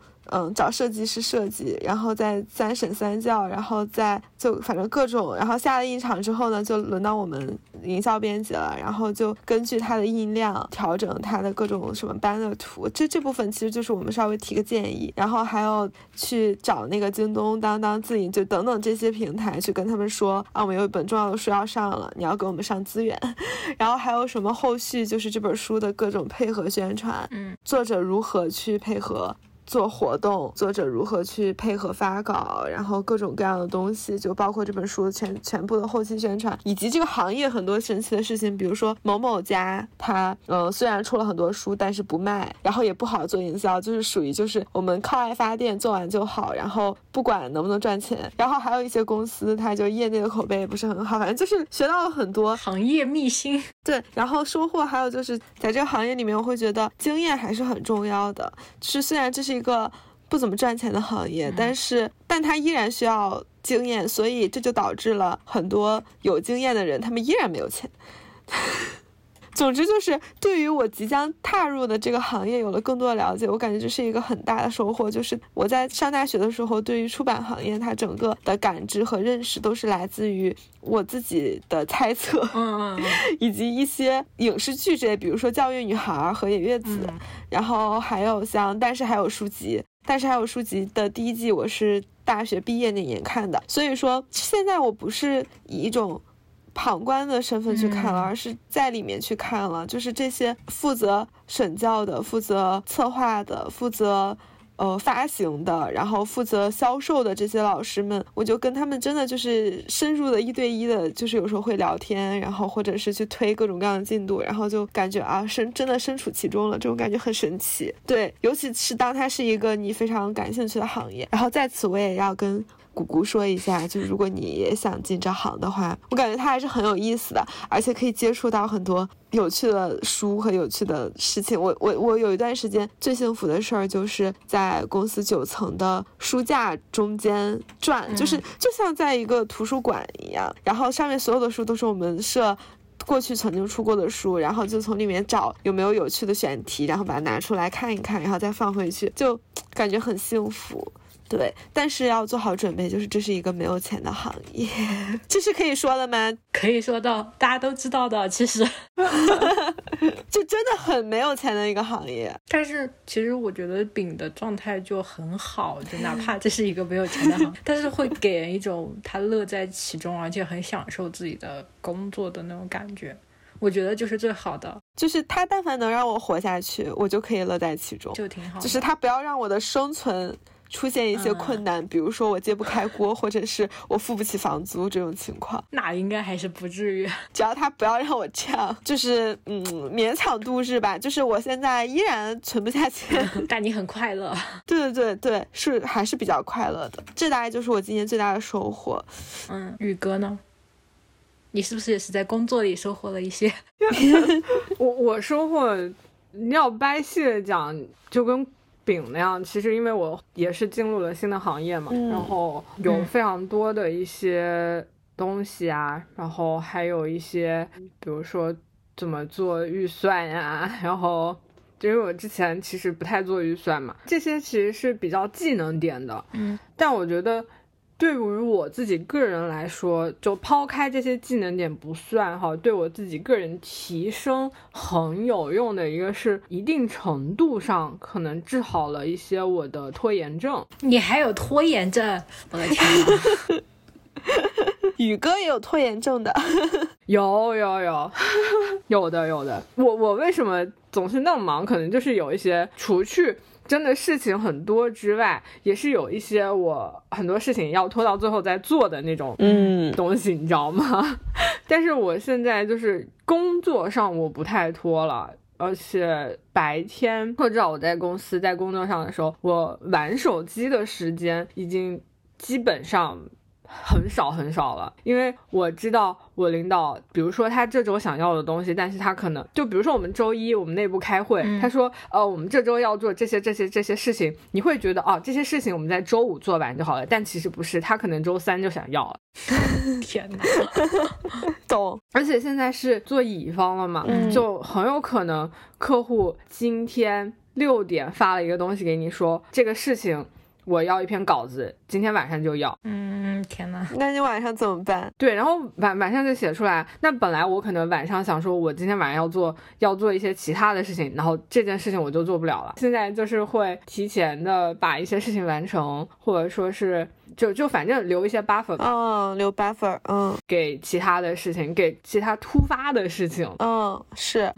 找设计师设计，然后再三审三教，然后再就反正各种，然后下了印厂之后呢，就轮到我们营销编辑了，然后就根据它的印量调整它的各种什么 banner 图，这部分其实就是我们稍微提个建议，然后还要去找那个京东、当当、自营就等等这些平台去跟他们说啊，我们有一本重要的书要上了，你要给我们上资源，然后还有什么后续就是这本书的各种配合宣传，作者如何去配合。做活动，作者如何去配合发稿，然后各种各样的东西，就包括这本书全部的后期宣传，以及这个行业很多神奇的事情，比如说某某家他虽然出了很多书，但是不卖，然后也不好做营销，就是属于就是我们靠爱发电，做完就好，然后不管能不能赚钱。然后还有一些公司它就业内的口碑也不是很好，反正就是学到了很多行业秘辛。对，然后收获还有就是在这个行业里面，我会觉得经验还是很重要的，就是虽然这是一个不怎么赚钱的行业，但它依然需要经验，所以这就导致了很多有经验的人他们依然没有钱。总之就是对于我即将踏入的这个行业有了更多的了解，我感觉这是一个很大的收获。就是我在上大学的时候，对于出版行业它整个的感知和认识都是来自于我自己的猜测，以及一些影视剧之类，比如说《教育女孩》和野月子，然后还有像《但是还有书籍》，但是还有书籍的第一季我是大学毕业那年看的，所以说现在我不是以一种旁观的身份去看了，而是在里面去看了，就是这些负责审教的、负责策划的、负责发行的，然后负责销售的这些老师们，我就跟他们真的就是深入的一对一的，就是有时候会聊天，然后或者是去推各种各样的进度，然后就感觉啊，真的身处其中了，这种感觉很神奇。对，尤其是当它是一个你非常感兴趣的行业。然后在此我也要跟谷谷说一下，就如果你也想进这行的话，我感觉它还是很有意思的，而且可以接触到很多有趣的书和有趣的事情。我有一段时间最幸福的事儿就是在公司9层的书架中间转，就像在一个图书馆一样，然后上面所有的书都是我们社过去曾经出过的书，然后就从里面找有没有有趣的选题，然后把它拿出来看一看，然后再放回去，就感觉很幸福。对，但是要做好准备，就是这是一个没有钱的行业。这是可以说的吗？可以说到，大家都知道的，其实就真的很没有钱的一个行业。但是其实我觉得饼的状态就很好，就哪怕这是一个没有钱的行业，但是会给人一种他乐在其中，而且很享受自己的工作的那种感觉，我觉得就是最好的，就是他但凡能让我活下去，我就可以乐在其中，就挺好的。就是他不要让我的生存出现一些困难，比如说我揭不开锅，或者是我付不起房租这种情况，那应该还是不至于。只要他不要让我这样，就是勉强度日吧。就是我现在依然存不下钱，但你很快乐。对，是还是比较快乐的。这大概就是我今年最大的收获。宇哥呢？你是不是也是在工作里收获了一些？我收获，要掰细的讲，就跟饼那样，其实因为我也是进入了新的行业嘛，然后有非常多的一些东西啊，然后还有一些比如说怎么做预算呀，然后因为我之前其实不太做预算嘛，这些其实是比较技能点的，但我觉得对于我自己个人来说，就抛开这些技能点不算哈，对我自己个人提升很有用的一个是，一定程度上可能治好了一些我的拖延症。你还有拖延症？我的天哪！宇哥也有拖延症的。有的。我为什么总是那么忙，可能就是有一些除去真的事情很多之外，也是有一些我很多事情要拖到最后再做的那种东西，你知道吗？但是我现在就是工作上我不太拖了，而且白天或者我在公司在工作上的时候，我玩手机的时间已经基本上很少了，因为我知道我领导比如说他这周想要的东西，但是他可能就比如说我们周一我们内部开会，他说我们这周要做这些事情，你会觉得这些事情我们在周五做完就好了，但其实不是，他可能周三就想要了。天哪，懂。而且现在是做乙方了嘛，就很有可能客户今天6点发了一个东西给你，说这个事情我要一篇稿子，今天晚上就要。嗯，天哪，那你晚上怎么办？对，然后晚上就写出来。那本来我可能晚上想说我今天晚上要做一些其他的事情，然后这件事情我就做不了了，现在就是会提前的把一些事情完成，或者说是就反正留一些 buffer 吧，留 buffer， 给其他的事情，给其他突发的事情，是，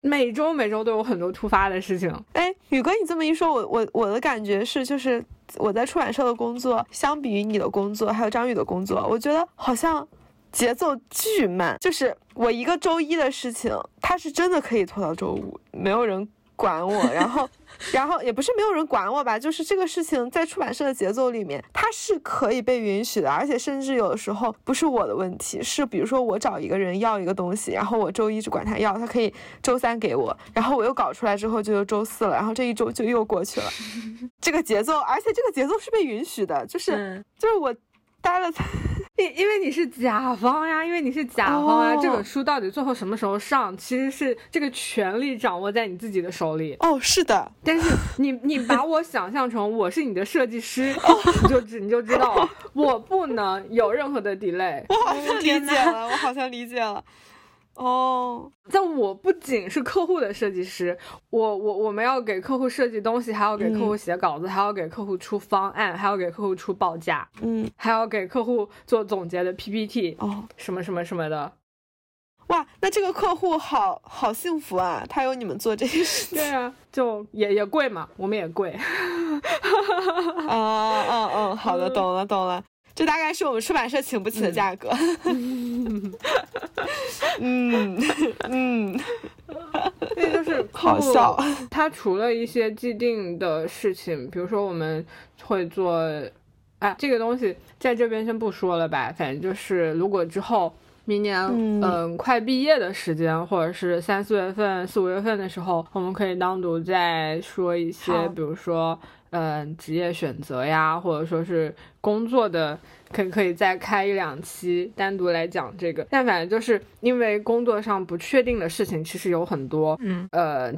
每周都有很多突发的事情。哎，宇哥，你这么一说，我的感觉是，就是我在出版社的工作，相比于你的工作，还有张宇的工作，我觉得好像节奏巨慢。就是我一个周一的事情，它是真的可以拖到周五，没有人管我，然后也不是没有人管我吧，就是这个事情在出版社的节奏里面它是可以被允许的，而且甚至有的时候不是我的问题，是比如说我找一个人要一个东西，然后我周一只管他要，他可以周三给我，然后我又搞出来之后就周四了，然后这一周就又过去了。这个节奏，而且这个节奏是被允许的，就是我待了因为你是甲方呀，这本书到底最后什么时候上，其实是这个权利掌握在你自己的手里。哦，是的。但是你把我想象成我是你的设计师，你就知道了，我不能有任何的 delay。我好像理解了。哦，但我不仅是客户的设计师，我们要给客户设计东西，还要给客户写稿子，还要给客户出方案，还要给客户出报价，还要给客户做总结的 PPT，什么什么什么的。哇，那这个客户好幸福啊，他有你们做这些事情。对啊，就也贵嘛，我们也贵。好的，懂了。这大概是我们出版社请不起的价格。这就是好笑。它除了一些既定的事情，比如说我们会做，这个东西在这边先不说了吧，反正就是如果之后明年快毕业的时间，或者是4、5月份的时候，我们可以单独再说一些，比如说职业选择呀，或者说是工作的，可以再开1-2期单独来讲这个。但反正就是因为工作上不确定的事情其实有很多，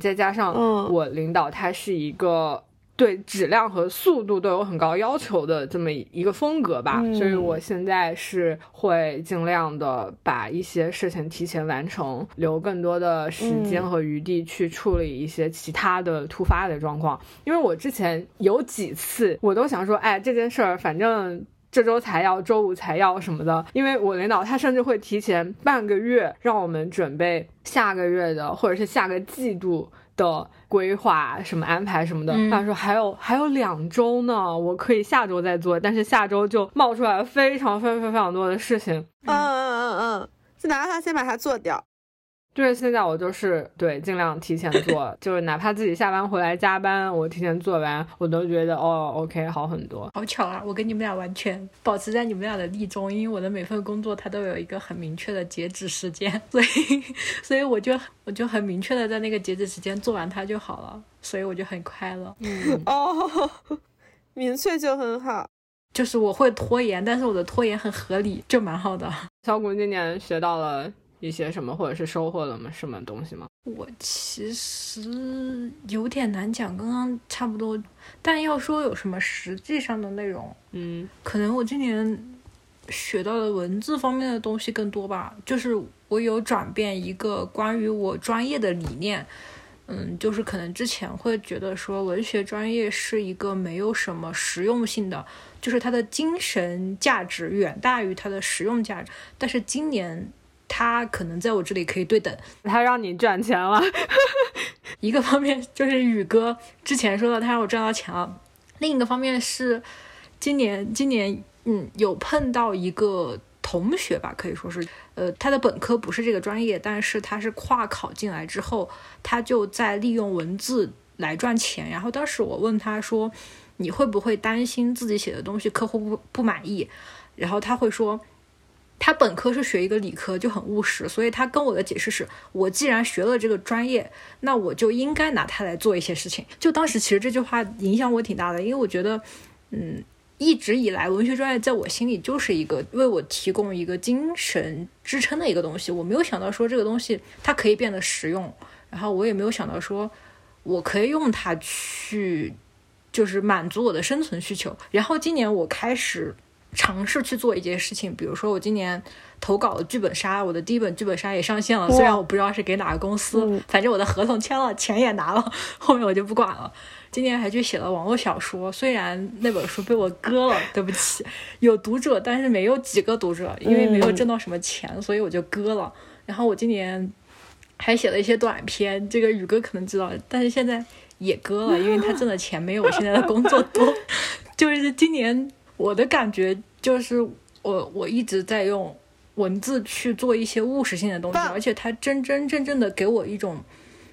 再加上我领导他是一个对质量和速度都有很高要求的这么一个风格吧，所以我现在是会尽量的把一些事情提前完成，留更多的时间和余地去处理一些其他的突发的状况。因为我之前有几次我都想说，这件事儿反正这周才要，周五才要什么的，因为我领导他甚至会提前半个月让我们准备下个月的或者是下个季度的规划什么安排什么的，他说还有2周呢，我可以下周再做，但是下周就冒出来非常多的事情。就拿他先把它做掉。对，现在我就是尽量提前做，就是哪怕自己下班回来加班，我提前做完，我都觉得OK 好很多。好巧啊，我跟你们俩完全保持在你们俩的力中，因为我的每份工作它都有一个很明确的截止时间，所以我就很明确的在那个截止时间做完它就好了，所以我就很快乐。明确就很好。就是我会拖延，但是我的拖延很合理，就蛮好的。小谷今年学到了一些什么，或者是收获了什么东西吗？我其实有点难讲，刚刚差不多，但要说有什么实际上的内容，可能我今年学到的文字方面的东西更多吧，就是我有转变一个关于我专业的理念。就是可能之前会觉得说文学专业是一个没有什么实用性的，就是它的精神价值远大于它的实用价值，但是今年他可能在我这里可以对等，他让你赚钱了。一个方面就是宇哥之前说的他让我赚到钱了，另一个方面是今年有碰到一个同学吧，可以说是他的本科不是这个专业，但是他是跨考进来之后，他就在利用文字来赚钱。然后当时我问他说，你会不会担心自己写的东西客户不满意，然后他会说他本科是学一个理科，就很务实，所以他跟我的解释是，我既然学了这个专业，那我就应该拿它来做一些事情。就当时其实这句话影响我挺大的，因为我觉得一直以来文学专业在我心里就是一个为我提供一个精神支撑的一个东西，我没有想到说这个东西它可以变得实用，然后我也没有想到说我可以用它去就是满足我的生存需求。然后今年我开始尝试去做一件事情，比如说我今年投稿了剧本杀，我的第一本剧本杀也上线了，虽然我不知道是给哪个公司，反正我的合同签了，钱也拿了，后面我就不管了。今年还去写了网络小说，虽然那本书被我割了，对不起，有读者，但是没有几个读者，因为没有挣到什么钱，所以我就割了。然后我今年还写了一些短篇，这个宇哥可能知道，但是现在也割了，因为他挣的钱没有我现在的工作多。就是今年我的感觉就是我一直在用文字去做一些务实性的东西，而且它真正的给我一种，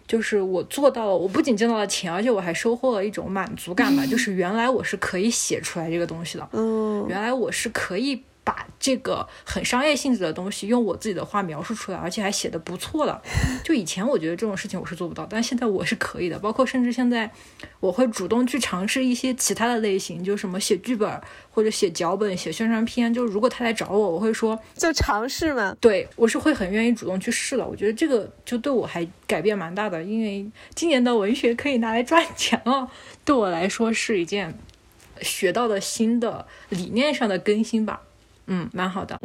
就是我做到了，我不仅挣到了钱，而且我还收获了一种满足感吧。就是原来我是可以写出来这个东西的，原来我是可以把这个很商业性质的东西用我自己的话描述出来，而且还写得不错的。就以前我觉得这种事情我是做不到，但现在我是可以的。包括甚至现在我会主动去尝试一些其他的类型，就什么写剧本或者写脚本、写宣传片，就如果他来找我，我会说就尝试嘛。对，我是会很愿意主动去试的。我觉得这个就对我还改变蛮大的，因为今年的文学可以拿来赚钱了，对我来说是一件学到的新的理念上的更新吧。蛮好的。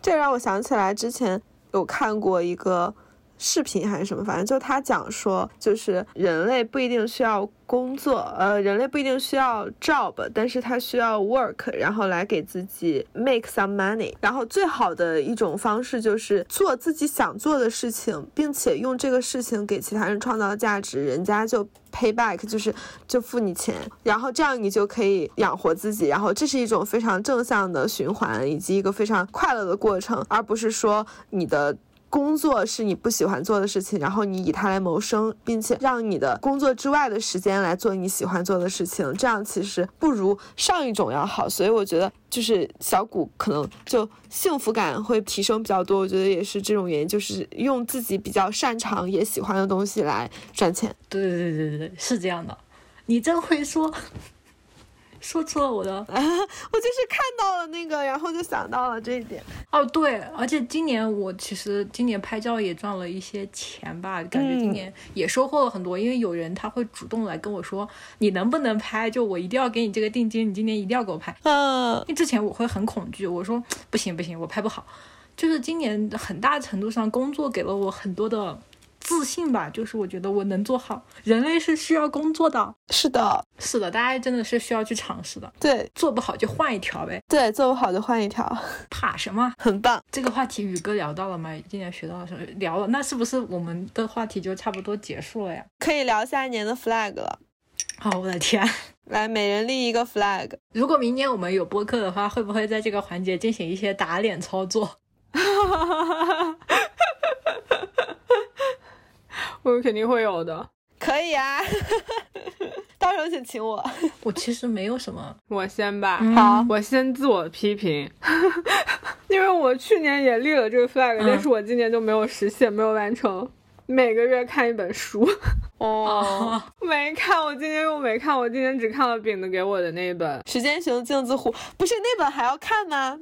这让我想起来之前有看过一个视频还是什么，反正就他讲说，就是人类不一定需要工作，人类不一定需要 job， 但是他需要 work， 然后来给自己 make some money。然后最好的一种方式就是做自己想做的事情，并且用这个事情给其他人创造价值，人家就 pay back， 就是就付你钱，然后这样你就可以养活自己。然后这是一种非常正向的循环，以及一个非常快乐的过程，而不是说你的工作是你不喜欢做的事情，然后你以它来谋生，并且让你的工作之外的时间来做你喜欢做的事情，这样其实不如上一种要好。所以我觉得就是小谷可能就幸福感会提升比较多，我觉得也是这种原因，就是用自己比较擅长也喜欢的东西来赚钱。对，是这样的。你真会说出了我的我就是看到了那个，然后就想到了这一点。对，而且今年拍照也赚了一些钱吧，感觉今年也收获了很多，因为有人他会主动来跟我说你能不能拍，就我一定要给你这个定金，你今年一定要给我拍。因为之前我会很恐惧，我说不行，我拍不好。就是今年很大程度上工作给了我很多的自信吧，就是我觉得我能做好，人类是需要工作的。是的，大家真的是需要去尝试的。对，做不好就换一条呗。对，做不好就换一条，怕什么？很棒。这个话题宇哥聊到了吗？今年学到了什么？聊了，那是不是我们的话题就差不多结束了呀？可以聊下一年的 flag 了。我的天，来，每人立一个 flag。 如果明年我们有播客的话，会不会在这个环节进行一些打脸操作？我肯定会有的。可以啊。到时候请请我。我其实没有什么。我先吧。好，我先自我批评。因为我去年也立了这个 flag，但是我今年就没有实现，没有完成。每个月看一本书。没看，我今天又没看，我今天只看了饼的给我的那一本《时间熊镜子湖》。不是，那本还要看吗？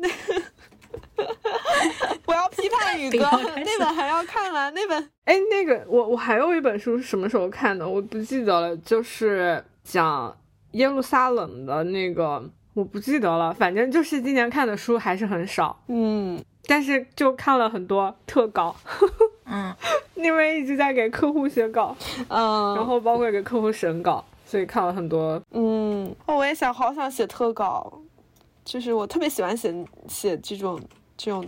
我要批判宇哥，那本还要看吗？那本那个我还有一本书是什么时候看的我不记得了，就是讲耶路撒冷的那个，我不记得了。反正就是今年看的书还是很少，但是就看了很多特稿。因为一直在给客户写稿，然后包括给客户审稿，所以看了很多。我也好想写特稿，就是我特别喜欢写这种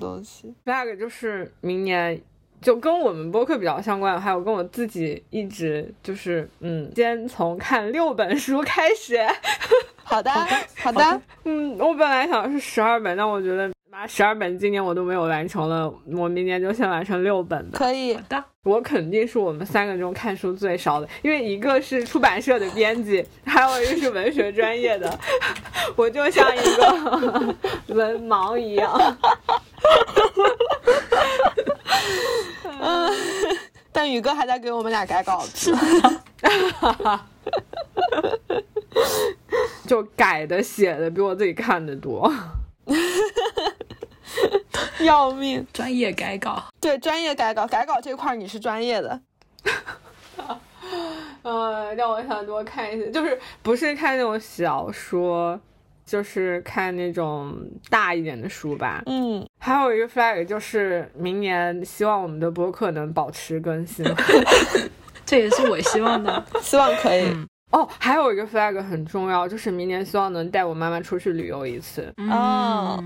东西。flag 就是明年就跟我们播客比较相关，还有跟我自己一直就是先从看6本书开始。好的。我本来想是12本，但我觉得12本今年我都没有完成了，我明年就先完成6本吧。可以的。我肯定是我们3个中看书最少的，因为一个是出版社的编辑，还有一个是文学专业的。我就像一个文盲一样。但宇哥还在给我们俩改稿子。就改的写的比我自己看的多。要命。专业改稿。对，专业改稿这块你是专业的。让我想多看一些，就是不是看那种小说，就是看那种大一点的书吧。嗯，还有一个 flag 就是明年希望我们的播客能保持更新。这也是我希望的。希望可以。嗯哦，还有一个 flag 很重要，就是明年希望能带我妈妈出去旅游一次。哦、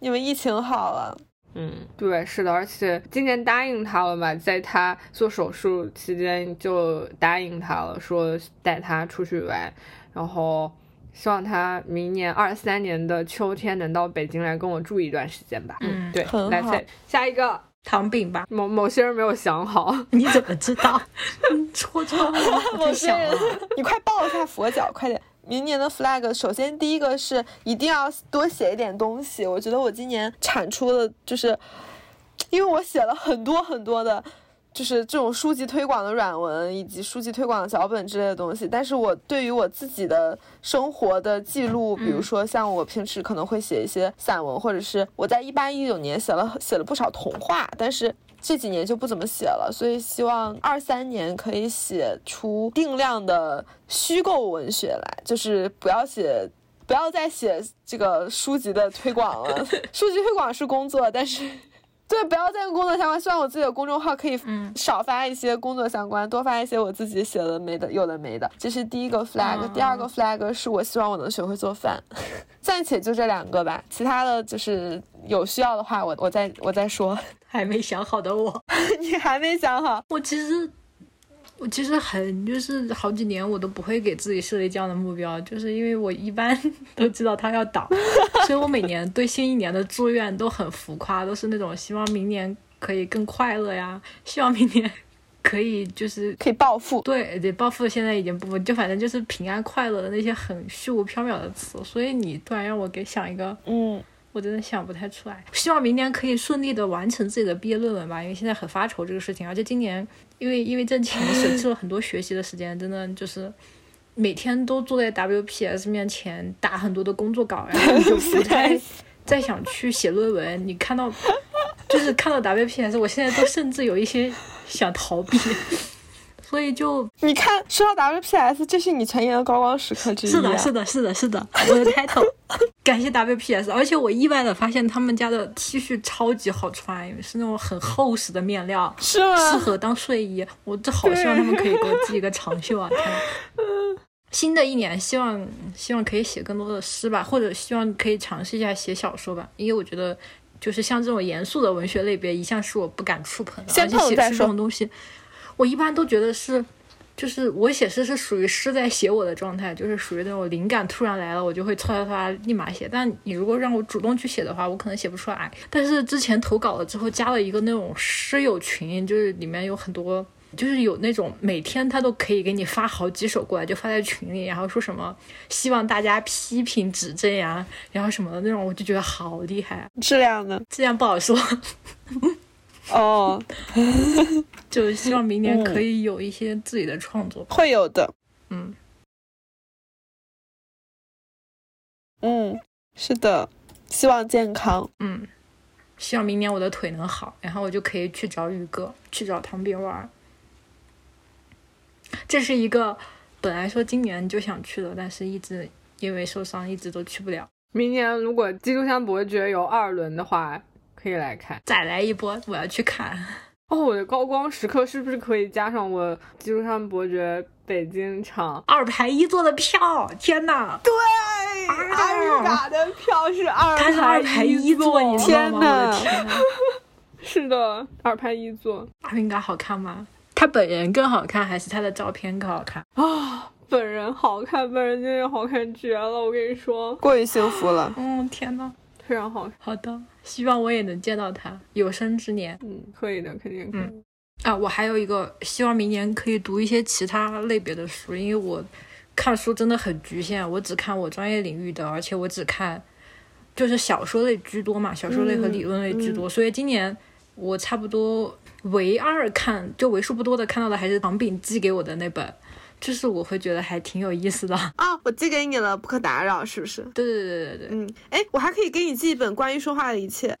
你们疫情好了。嗯，对，是的，而且今年答应她了嘛，在她做手术期间就答应她了，说带她出去玩，然后希望她明年23年的秋天能到北京来跟我住一段时间吧。嗯，对，来下一个。糖饼吧，某些人没有想好。你怎么知道？戳穿我，某些人你快抱一下佛脚快点。明年的 flag 首先第一个是一定要多写一点东西，我觉得我今年产出的就是因为我写了很多很多的就是这种书籍推广的软文以及书籍推广的小本之类的东西，但是我对于我自己的生活的记录，比如说像我平时可能会写一些散文，或者是我在18、19年写了不少童话，但是这几年就不怎么写了，所以希望23年可以写出定量的虚构文学来，就是不要再写这个书籍的推广了。书籍推广是工作，但是对，不要再用工作相关。希望我自己的公众号可以少发一些工作相关，多发一些我自己写的没的有的没的。这是第一个 flag。第二个 flag 是我希望我能学会做饭。暂且就这两个吧，其他的就是有需要的话我再说。还没想好的我。你还没想好。我其实就是好几年我都不会给自己设立这样的目标，就是因为我一般都知道它要倒，所以我每年对新一年的祝愿都很浮夸，都是那种希望明年可以更快乐呀，希望明年可以就是可以暴富，对，得暴富现在已经不就反正就是平安快乐的那些很虚无缥缈的词，所以你突然让我给想一个我真的想不太出来。希望明年可以顺利的完成自己的毕业论文吧，因为现在很发愁这个事情，而且今年因为挣钱省去了很多学习的时间，真的就是每天都坐在 WPS 面前打很多的工作稿，然后你就不太再想去写论文。你看到 WPS， 我现在都甚至有一些想逃避。所以就你看，说到 WPS， 这是你全年的高光时刻之一。是的，我的 title。感谢 WPS， 而且我意外的发现他们家的 T 恤超级好穿，因为是那种很厚实的面料，是吗？适合当睡衣。我这好希望他们可以给我寄一个长袖啊！新的一年希望可以写更多的诗吧，或者希望可以尝试一下写小说吧，因为我觉得就是像这种严肃的文学类别，一向是我不敢触碰的，而且写诗这种东西。我一般都觉得是就是我写诗是属于诗在写我的状态，就是属于那种灵感突然来了我就会唰立马写，但你如果让我主动去写的话我可能写不出来。但是之前投稿了之后加了一个那种诗友群，就是里面有很多就是有那种每天他都可以给你发好几首过来，就发在群里，然后说什么希望大家批评指正呀，然后什么的那种，我就觉得好厉害。质量不好说。哦就希望明年可以有一些自己的创作，会有的。是的，希望健康。希望明年我的腿能好，然后我就可以去找宇哥，去找糖饼玩。这是一个本来说今年就想去的，但是一直因为受伤一直都去不了。明年如果基督山伯爵有2轮的话可以来看，再来一波，我要去看。我的高光时刻是不是可以加上我基督山伯爵北京场2排1座的票？天哪！对，阿日嘎的票是2排1座，你知道吗？天哪！是的，2排1座。阿日嘎好看吗？他本人更好看，还是他的照片更好看？本人好看，本人真的好看绝了！我跟你说，过于幸福了。天哪！非常好，好的，希望我也能见到他，有生之年。可以的，肯定可以。我还有一个希望明年可以读一些其他类别的书，因为我看书真的很局限，我只看我专业领域的，而且我只看就是小说类居多嘛，小说类和理论类居多，所以今年我差不多为数不多的看到的还是糖饼寄给我的那本，就是我会觉得还挺有意思的我寄给你了，不可打扰，是不是？对，我还可以给你寄一本关于说话的一切。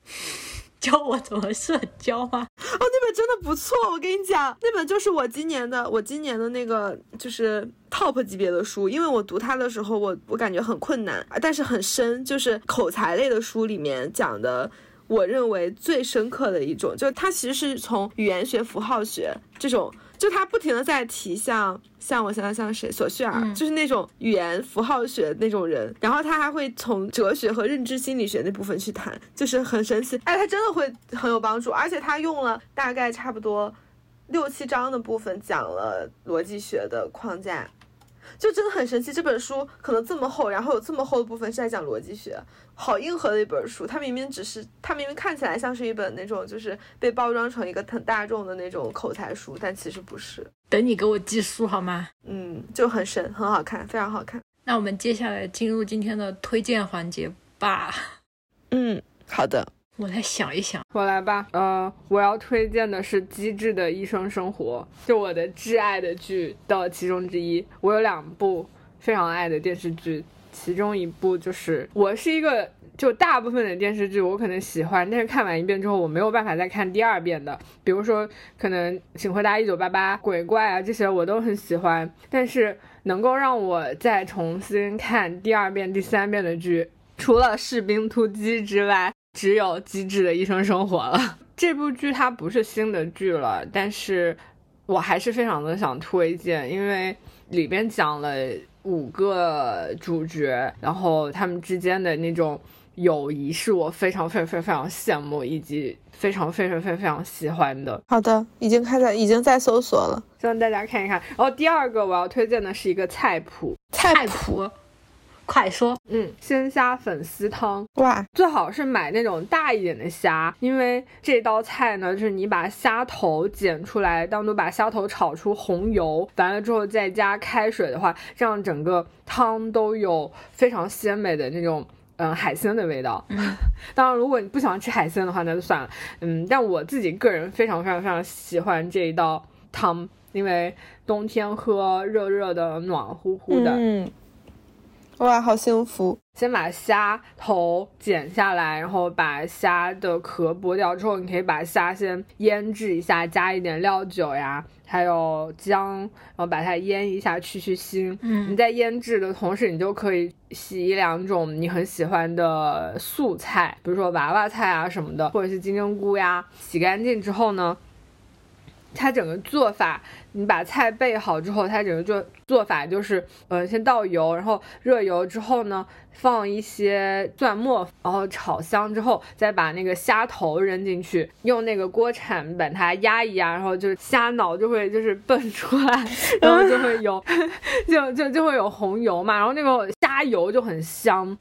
教我怎么社交吗？哦，那本真的不错，我跟你讲，那本就是我今年的那个就是 top 级别的书，因为我读它的时候我感觉很困难，但是很深，就是口才类的书里面讲的。我认为最深刻的一种，就它其实是从语言学、符号学这种，就它不停的在提像我想想像谁，索绪尔、就是那种语言符号学那种人，然后他还会从哲学和认知心理学那部分去谈，就是很神奇。哎，他真的会很有帮助，而且他用了大概差不多6-7章的部分讲了逻辑学的框架。就真的很神奇，这本书可能这么厚，然后有这么厚的部分是在讲逻辑学，好硬核的一本书。它明明看起来像是一本那种就是被包装成一个很大众的那种口才书，但其实不是。等你给我寄书好吗？就很神，很好看，非常好看。那我们接下来进入今天的推荐环节吧。好的，我来想一想。我来吧。我要推荐的是《机智的医生生活》，就我的挚爱的剧的其中之一。我有2部非常爱的电视剧，其中一部就是我是一个就大部分的电视剧我可能喜欢，但是看完一遍之后我没有办法再看第二遍的，比如说可能请回答1988、鬼怪啊，这些我都很喜欢，但是能够让我再重新看第二遍、第三遍的剧，除了士兵突击之外，只有机智的医生生活了。这部剧它不是新的剧了，但是我还是非常的想推荐，因为里边讲了5个主角，然后他们之间的那种友谊是我非常非常非常羡慕以及非常非常非常非常喜欢的。好的，已经在搜索了，让大家看一看。然后第2个我要推荐的是一个菜谱，快说。鲜虾粉丝汤，哇，最好是买那种大一点的虾，因为这道菜呢，就是你把虾头剪出来，单独把虾头炒出红油，完了之后再加开水的话，这样整个汤都有非常鲜美的那种海鲜的味道。当然如果你不想吃海鲜的话那就算了，但我自己个人非常非常非常喜欢这一道汤，因为冬天喝热热的暖乎乎的。哇，好幸福。先把虾头剪下来，然后把虾的壳剥掉之后，你可以把虾先腌制一下，加一点料酒呀还有姜，然后把它腌一下去腥。你在腌制的同时，你就可以洗1-2种你很喜欢的素菜，比如说娃娃菜啊什么的，或者是金针菇呀。洗干净之后呢，它整个做法，你把菜备好之后，它整个做法就是先倒油，然后热油之后呢放一些蒜末，然后炒香之后再把那个虾头扔进去，用那个锅铲把它压一压，然后就是虾脑就会就是蹦出来，然后就会有就会有红油嘛，然后那个虾油就很香。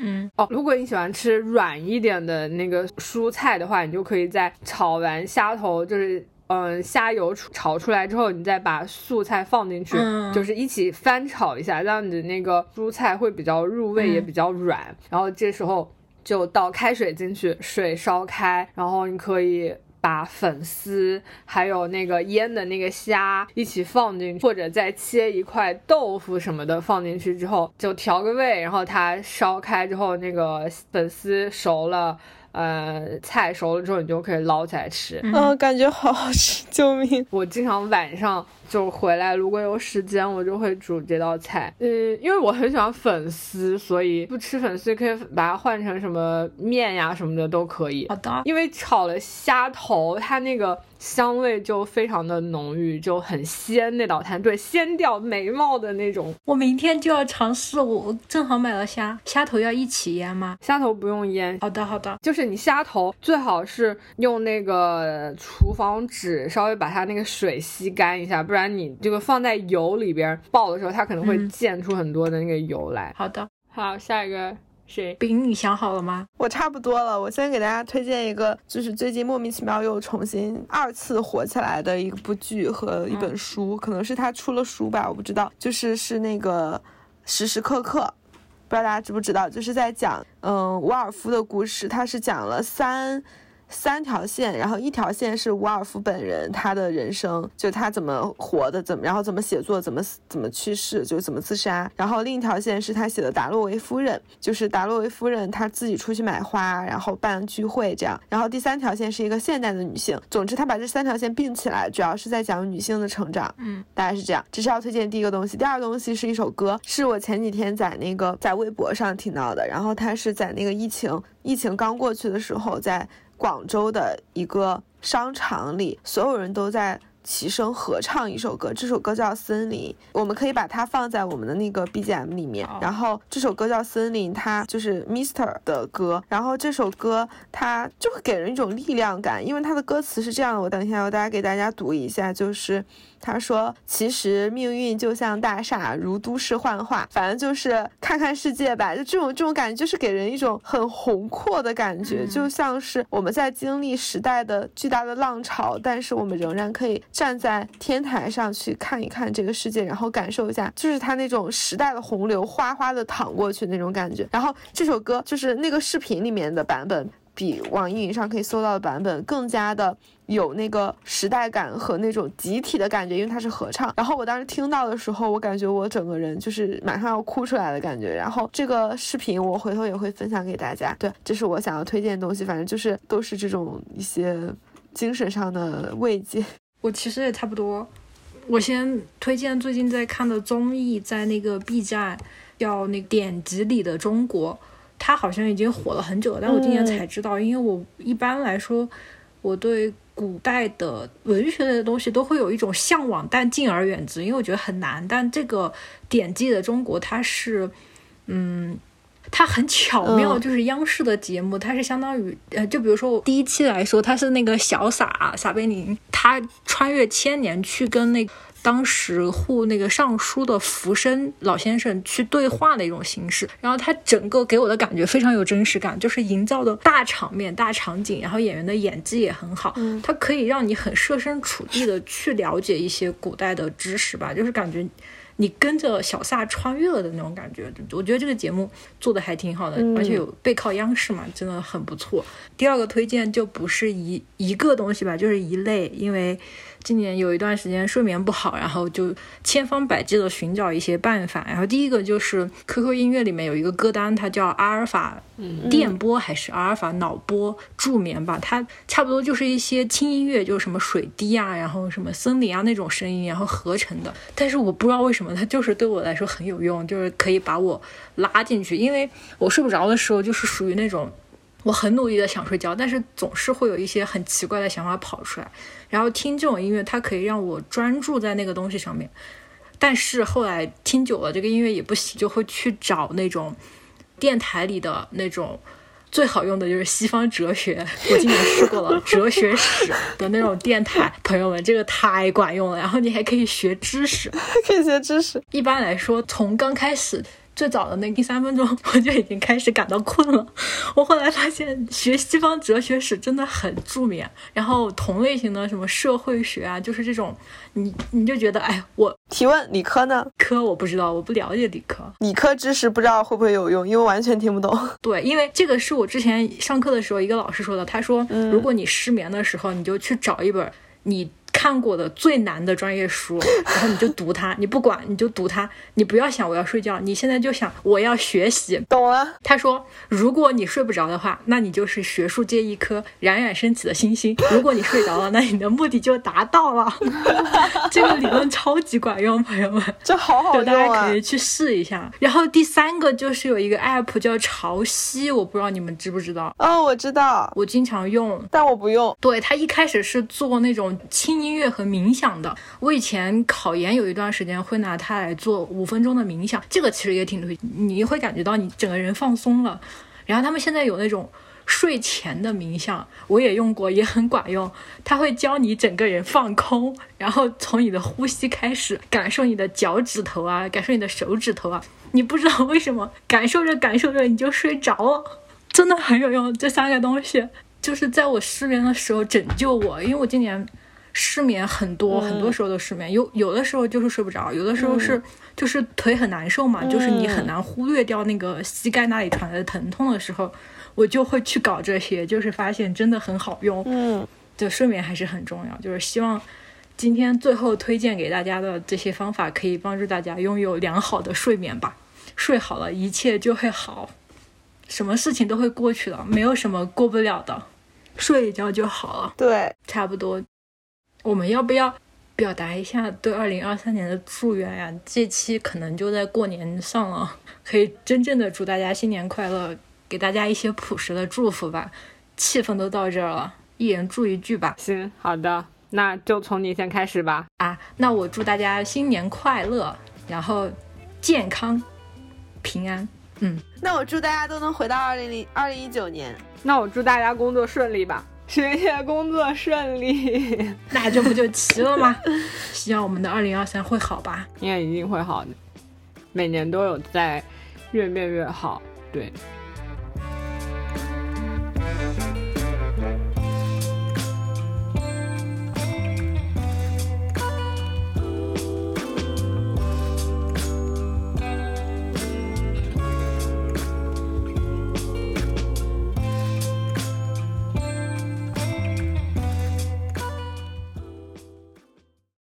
如果你喜欢吃软一点的那个蔬菜的话，你就可以在炒完虾头就是虾油炒出来之后，你再把素菜放进去，就是一起翻炒一下，让你的那个蔬菜会比较入味，也比较软。然后这时候就倒开水进去，水烧开，然后你可以把粉丝还有那个腌的那个虾一起放进去，或者再切一块豆腐什么的放进去之后就调个味，然后它烧开之后那个粉丝熟了，菜熟了之后你就可以捞起来吃。感觉好好吃，救命。我经常晚上就回来，如果有时间我就会煮这道菜。因为我很喜欢粉丝，所以不吃粉丝可以把它换成什么面呀什么的都可以。好的，因为炒了虾头它那个香味就非常的浓郁，就很鲜，那道菜对，鲜掉眉毛的那种。我明天就要尝试。我正好买了虾头要一起腌吗？虾头不用腌。好的，就是你虾头最好是用那个厨房纸稍微把它那个水吸干一下，不然你这个放在油里边爆的时候它可能会溅出很多的那个油来。好，下一个谁？饼，你想好了吗？我差不多了。我先给大家推荐一个，就是最近莫名其妙又重新2次火起来的一部剧和一本书，可能是他出了书吧，我不知道。是那个时时刻刻，不知道大家知不知道，就是在讲伍尔夫的故事。他是讲了三三条线，然后一条线是伍尔夫本人他的人生，就他怎么活的，怎么然后怎么写作，怎么去世，就怎么自杀。然后另一条线是他写的达洛维夫人，就是达洛维夫人他自己出去买花，然后办聚会这样。然后第三条线是一个现代的女性。总之他把这三条线并起来，主要是在讲女性的成长。大概是这样。这是要推荐第一个东西。第二个东西是一首歌，是我前几天在那个在微博上听到的，然后它是在那个疫情刚过去的时候，在广州的一个商场里，所有人都在齐声合唱一首歌，这首歌叫《森林》，我们可以把它放在我们的那个 BGM 里面。然后这首歌叫《森林》，它就是 Mr. 的歌。然后这首歌它就会给人一种力量感，因为它的歌词是这样的，我等一下给大家读一下，就是他说：“其实命运就像大厦，如都市幻化。”反正就是看看世界吧，就这种感觉，就是给人一种很宏阔的感觉，就像是我们在经历时代的巨大的浪潮，但是我们仍然可以站在天台上去看一看这个世界，然后感受一下，就是他那种时代的洪流哗哗的淌过去那种感觉。然后这首歌就是那个视频里面的版本，比网易云上可以搜到的版本更加的有那个时代感和那种集体的感觉，因为它是合唱。然后我当时听到的时候，我感觉我整个人就是马上要哭出来的感觉。然后这个视频我回头也会分享给大家。对，这是我想要推荐的东西，反正就是都是这种一些精神上的慰藉。我其实也差不多，我先推荐最近在看的综艺，在那个 B 站叫那个典籍里的中国，它好像已经火了很久了，但我今年才知道，因为我一般来说我对古代的文学的东西都会有一种向往，但敬而远之，因为我觉得很难。但这个典籍的中国，它是它很巧妙，就是央视的节目，它是相当于就比如说我第一期来说，它是那个小撒贝宁，他穿越千年去跟那个当时护那个尚书的福生老先生去对话的一种形式。然后他整个给我的感觉非常有真实感，就是营造的大场面大场景，然后演员的演技也很好，他可以让你很设身处地的去了解一些古代的知识吧，就是感觉你跟着小撒穿越了的那种感觉。我觉得这个节目做的还挺好的，而且有背靠央视嘛，真的很不错。第二个推荐就不是一个东西吧，就是一类，因为今年有一段时间睡眠不好，然后就千方百计的寻找一些办法。然后第一个就是 QQ 音乐里面有一个歌单，它叫阿尔法电波还是阿尔法脑波助眠吧，它差不多就是一些轻音乐，就是什么水滴啊，然后什么森林啊那种声音，然后合成的。但是我不知道为什么它就是对我来说很有用，就是可以把我拉进去，因为我睡不着的时候就是属于那种我很努力的想睡觉，但是总是会有一些很奇怪的想法跑出来，然后听这种音乐它可以让我专注在那个东西上面。但是后来听久了这个音乐也不行，就会去找那种电台里的那种最好用的就是西方哲学，我今年试过了哲学史的那种电台，朋友们这个太管用了，然后你还可以学知识，可以学知识。一般来说从刚开始最早的那第3分钟我就已经开始感到困了，我后来发现学西方哲学史真的很助眠。然后同类型的什么社会学啊，就是这种你就觉得哎，我提问理科呢，科我不知道，我不了解理科，理科知识不知道会不会有用，因为完全听不懂。对，因为这个是我之前上课的时候一个老师说的，他说如果你失眠的时候，你就去找一本你看过的最难的专业书，然后你就读它，你不管你就读它，你不要想我要睡觉，你现在就想我要学习，懂了。他说如果你睡不着的话，那你就是学术界一颗冉冉升起的星星，如果你睡着了，那你的目的就达到了。这个理论超级管用，朋友们，这好好用啊，大家可以去试一下。然后第三个就是有一个 app 叫潮汐，我不知道你们知不知道。哦，我知道，我经常用，但我不用。对，它一开始是做那种轻音乐和冥想的，我以前考研有一段时间会拿它来做5分钟的冥想，这个其实也挺推荐，你会感觉到你整个人放松了。然后他们现在有那种睡前的冥想，我也用过，也很管用，它会教你整个人放空，然后从你的呼吸开始，感受你的脚趾头啊，感受你的手指头啊，你不知道为什么感受着感受着你就睡着了，真的很有用。这3个东西就是在我失眠的时候拯救我，因为我今年失眠很多，很多时候都失眠，有的时候就是睡不着，有的时候是就是腿很难受嘛，就是你很难忽略掉那个膝盖那里传来的疼痛的时候，我就会去搞这些，就是发现真的很好用。对，睡眠还是很重要，就是希望今天最后推荐给大家的这些方法可以帮助大家拥有良好的睡眠吧，睡好了一切就会好，什么事情都会过去的，没有什么过不了的，睡一觉就好了。对，差不多。我们要不要表达一下对2023年的祝愿呀？这期可能就在过年上了，可以真正的祝大家新年快乐，给大家一些朴实的祝福吧。气氛都到这儿了，一人祝一句吧。行，好的，那就从你先开始吧。啊，那我祝大家新年快乐，然后健康平安。那我祝大家都能回到2019年。那我祝大家工作顺利吧，学业工作顺利，那这不就齐了吗？希望我们的2023会好吧，应该一定会好的，每年都有在越变越好。对。